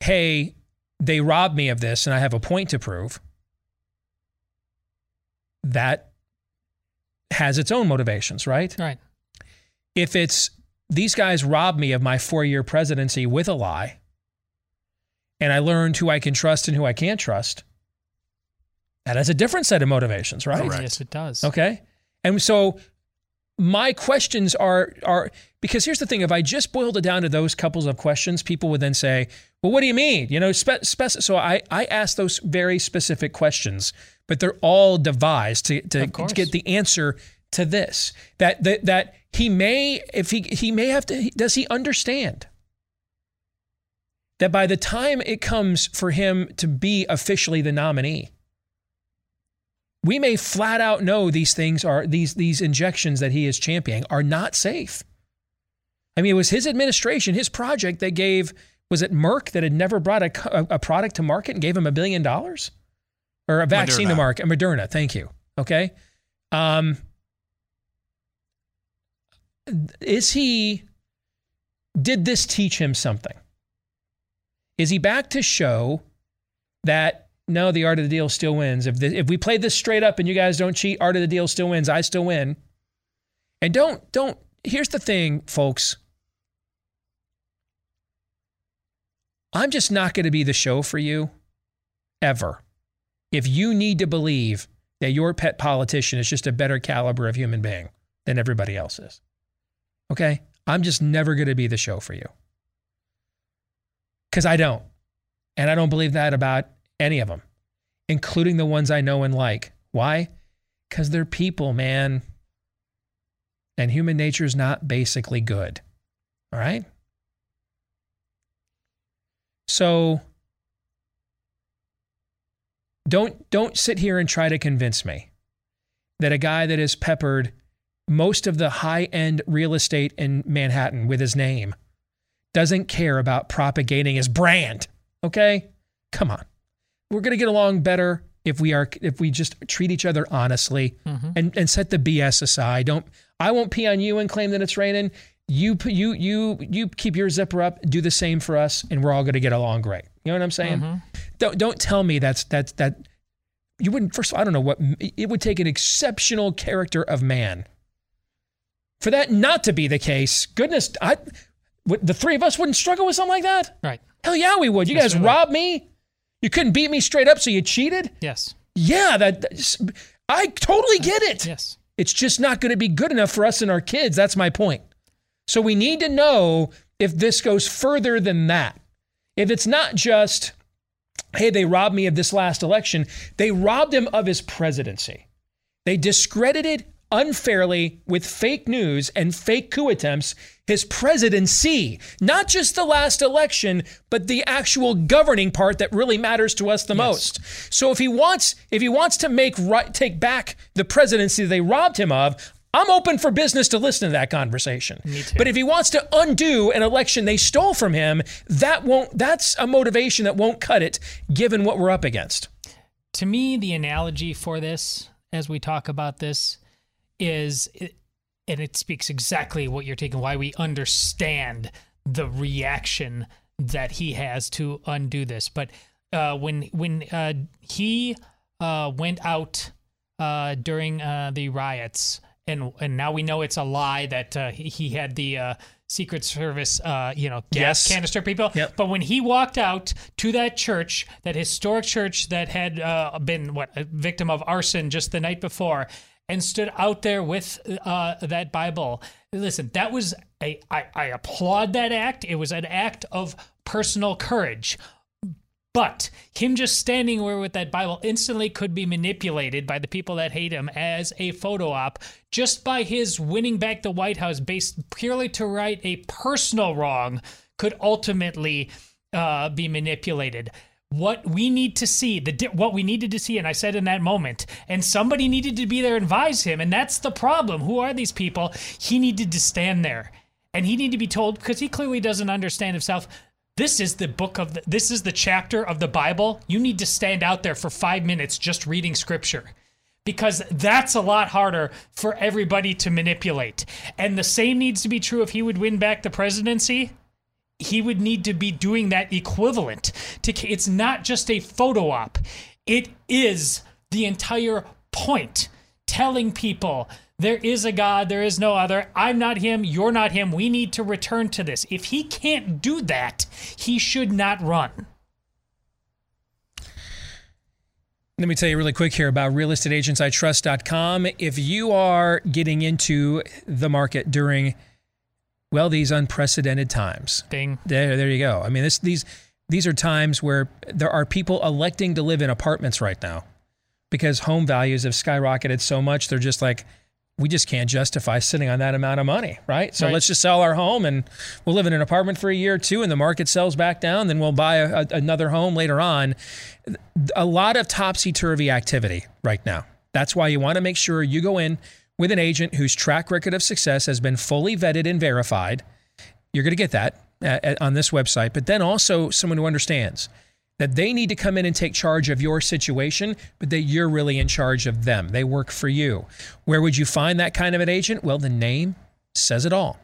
hey, they robbed me of this and I have a point to prove, that has its own motivations, right? Right. If it's, these guys robbed me of my 4-year presidency with a lie, and I learned who I can trust and who I can't trust, that has a different set of motivations, right? Correct. Yes, it does. Okay. And so my questions are, because here's the thing, if I just boiled it down to those couples of questions, people would then say, well, what do you mean? You know, so I ask those very specific questions, but they're all devised to get the answer to this, that he may, if he may have to, does he understand that by the time it comes for him to be officially the nominee, we may flat out know these things are, these injections that he is championing are not safe. I mean, it was his administration, his project that gave, was it Merck that had never brought a product to market and gave him $1 billion? Or a vaccine to market, Moderna, thank you. Okay. Did this teach him something? Is he back to show that, no, the art of the deal still wins. If we play this straight up and you guys don't cheat, art of the deal still wins. I still win. And here's the thing, folks. I'm just not going to be the show for you ever. If you need to believe that your pet politician is just a better caliber of human being than everybody else is, okay? I'm just never going to be the show for you. Because I don't. And I don't believe that about any of them, including the ones I know and like. Why? Because they're people, man. And human nature is not basically good. All right? So don't sit here and try to convince me that a guy that has peppered most of the high-end real estate in Manhattan with his name doesn't care about propagating his brand. Okay? Come on. We're going to get along better if we just treat each other honestly and set the BS aside. I won't pee on you and claim that it's raining. You keep your zipper up, do the same for us, and we're all going to get along great. You know what I'm saying? Don't tell me that you wouldn't. First of all, I don't know what it would take an exceptional character of man for that not to be the case. Goodness, the three of us wouldn't struggle with something like that, right? Hell yeah, we would. You guys robbed me. You couldn't beat me straight up, so you cheated. Yes. Yeah, I totally get it. Yes. It's just not going to be good enough for us and our kids. That's my point. So we need to know if this goes further than that. If it's not just, hey, they robbed me of this last election. They robbed him of his presidency. They discredited unfairly with fake news and fake coup attempts his presidency, not just the last election, but the actual governing part that really matters to us the most. So if he wants to take back the presidency they robbed him of, I'm open for business to listen to that conversation. Me too. But if he wants to undo an election they stole from him, that's a motivation that won't cut it, given what we're up against. To me, the analogy for this, as we talk about this, is, and it speaks exactly what you're taking, why we understand the reaction that he has to undo this. But when he went out during the riots, and now we know it's a lie that he had the Secret Service, gas canister people. Yep. But when he walked out to that church, that historic church that had been a victim of arson just the night before, and stood out there with that Bible. Listen, that was I applaud that act. It was an act of personal courage. But him just standing there with that Bible instantly could be manipulated by the people that hate him as a photo op, just by his winning back the White House based purely to right a personal wrong could ultimately be manipulated. What we need to see, what we needed to see, and I said in that moment, and somebody needed to be there and advise him, and that's the problem. Who are these people? He needed to stand there, and he needed to be told, because he clearly doesn't understand himself, this is the this is the chapter of the Bible. You need to stand out there for 5 minutes just reading scripture, because that's a lot harder for everybody to manipulate. And the same needs to be true if he would win back the presidency. He would need to be doing that equivalent. It's not just a photo op. It is the entire point, telling people there is a God, there is no other. I'm not him, you're not him. We need to return to this. If he can't do that, he should not run. Let me tell you really quick here about realestateagentsitrust.com. If you are getting into the market during these unprecedented times. Ding. There you go. I mean, these are times where there are people electing to live in apartments right now because home values have skyrocketed so much. They're just like, we just can't justify sitting on that amount of money, right? So let's just sell our home and we'll live in an apartment for a year or two, and the market sells back down. Then we'll buy another home later on. A lot of topsy-turvy activity right now. That's why you want to make sure you go in with an agent whose track record of success has been fully vetted and verified. You're going to get that on this website, but then also someone who understands that they need to come in and take charge of your situation, but that you're really in charge of them. They work for you. Where would you find that kind of an agent? Well, the name says it all.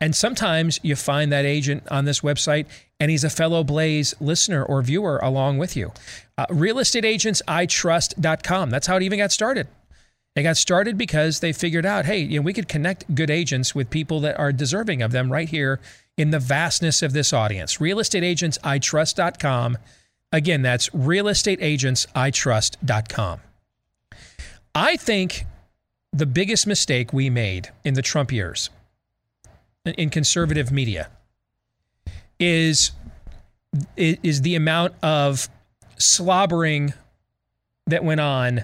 And sometimes you find that agent on this website, and he's a fellow Blaze listener or viewer along with you. Realestateagentsitrust.com. That's how it even got started. They got started because they figured out, hey, we could connect good agents with people that are deserving of them right here in the vastness of this audience. RealestateAgentsITrust.com. Again, that's RealestateAgentsITrust.com. I think the biggest mistake we made in the Trump years in conservative media is the amount of slobbering that went on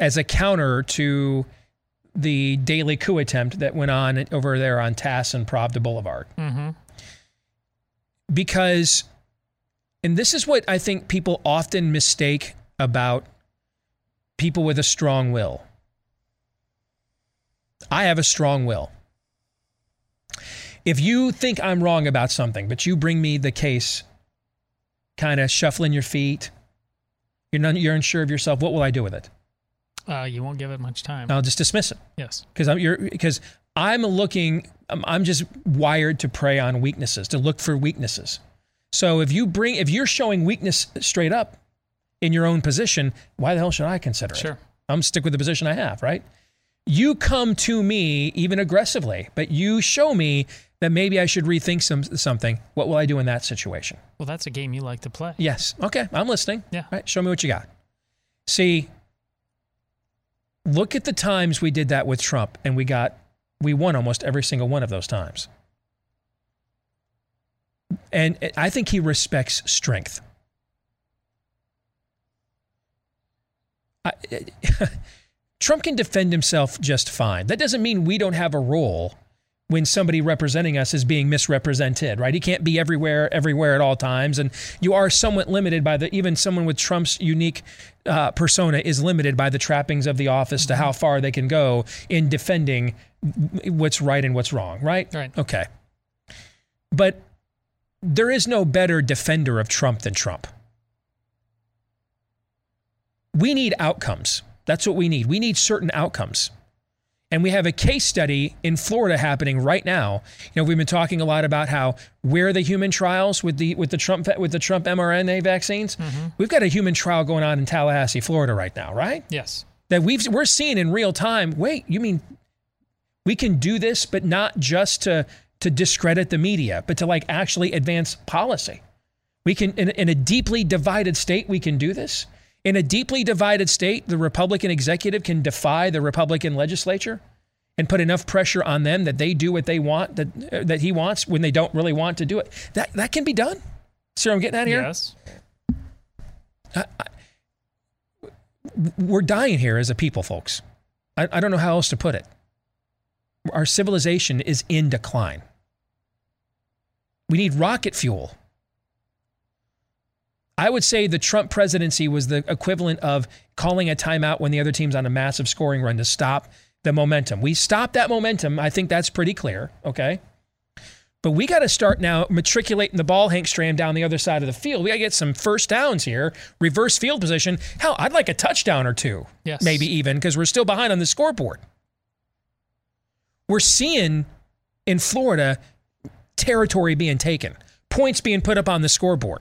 as a counter to the daily coup attempt that went on over there on Tass and Pravda Boulevard. Mm-hmm. Because, and this is what I think people often mistake about people with a strong will. I have a strong will. If you think I'm wrong about something, but you bring me the case, kind of shuffling your feet, you're unsure of yourself, what will I do with it? You won't give it much time. I'll just dismiss it. Yes. Because I'm just wired to prey on weaknesses, to look for weaknesses. So if you're showing weakness straight up in your own position, why the hell should I consider it? Sure. I'm stick with the position I have, right? You come to me even aggressively, but you show me that maybe I should rethink something. What will I do in that situation? Well, that's a game you like to play. Yes. Okay. I'm listening. Yeah. All right. Show me what you got. See, look at the times we did that with Trump, and we won almost every single one of those times. And I think he respects strength. Trump can defend himself just fine. That doesn't mean we don't have a role when somebody representing us is being misrepresented, right? He can't be everywhere at all times. And you are somewhat limited by even someone with Trump's unique persona is limited by the trappings of the office to how far they can go in defending what's right and what's wrong, right? Right. Okay. But there is no better defender of Trump than Trump. We need outcomes. That's what we need. We need certain outcomes. And we have a case study in Florida happening right now. You know, we've been talking a lot about how where are the human trials with the Trump mRNA vaccines. Mm-hmm. We've got a human trial going on in Tallahassee, Florida right now, right? Yes. That we're seeing in real time. Wait, you mean we can do this, but not just to discredit the media, but to like actually advance policy. We can in a deeply divided state, we can do this. In a deeply divided state, the Republican executive can defy the Republican legislature and put enough pressure on them that they do what they want, that he wants when they don't really want to do it. That can be done. See what I'm getting at here? Yes. We're dying here as a people, folks. I don't know how else to put it. Our civilization is in decline. We need rocket fuel. I would say the Trump presidency was the equivalent of calling a timeout when the other team's on a massive scoring run to stop the momentum. We stopped that momentum. I think that's pretty clear, okay? But we got to start now matriculating the ball, Hank Stram, down the other side of the field. We got to get some first downs here, reverse field position. Hell, I'd like a touchdown or two, yes, maybe even, because we're still behind on the scoreboard. We're seeing in Florida territory being taken, points being put up on the scoreboard.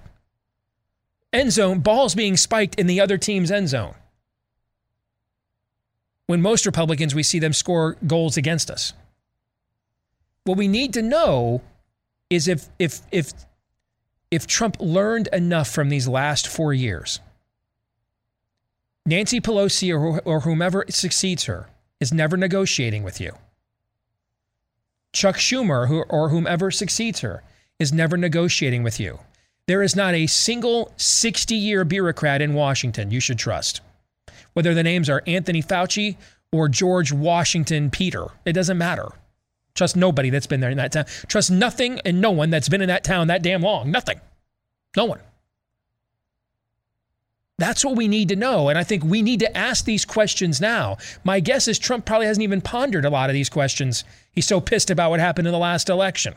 End zone, balls being spiked in the other team's end zone. When most Republicans, we see them score goals against us. What we need to know is if Trump learned enough from these last 4 years, Nancy Pelosi or whomever succeeds her is never negotiating with you. Chuck Schumer or whomever succeeds her is never negotiating with you. There is not a single 60-year bureaucrat in Washington you should trust. Whether the names are Anthony Fauci or George Washington Peter, it doesn't matter. Trust nobody that's been there in that town. Trust nothing and no one that's been in that town that damn long. Nothing. No one. That's what we need to know, and I think we need to ask these questions now. My guess is Trump probably hasn't even pondered a lot of these questions. He's so pissed about what happened in the last election.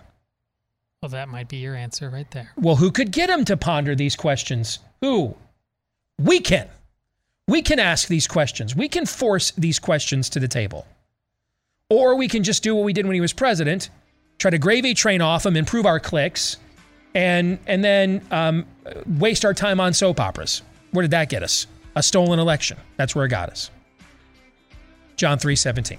Well, that might be your answer right there. Well, who could get him to ponder these questions? Who? We can. We can ask these questions. We can force these questions to the table. Or we can just do what we did when he was president, try to gravy train off him, improve our clicks, and then waste our time on soap operas. Where did that get us? A stolen election. That's where it got us. John 3:17.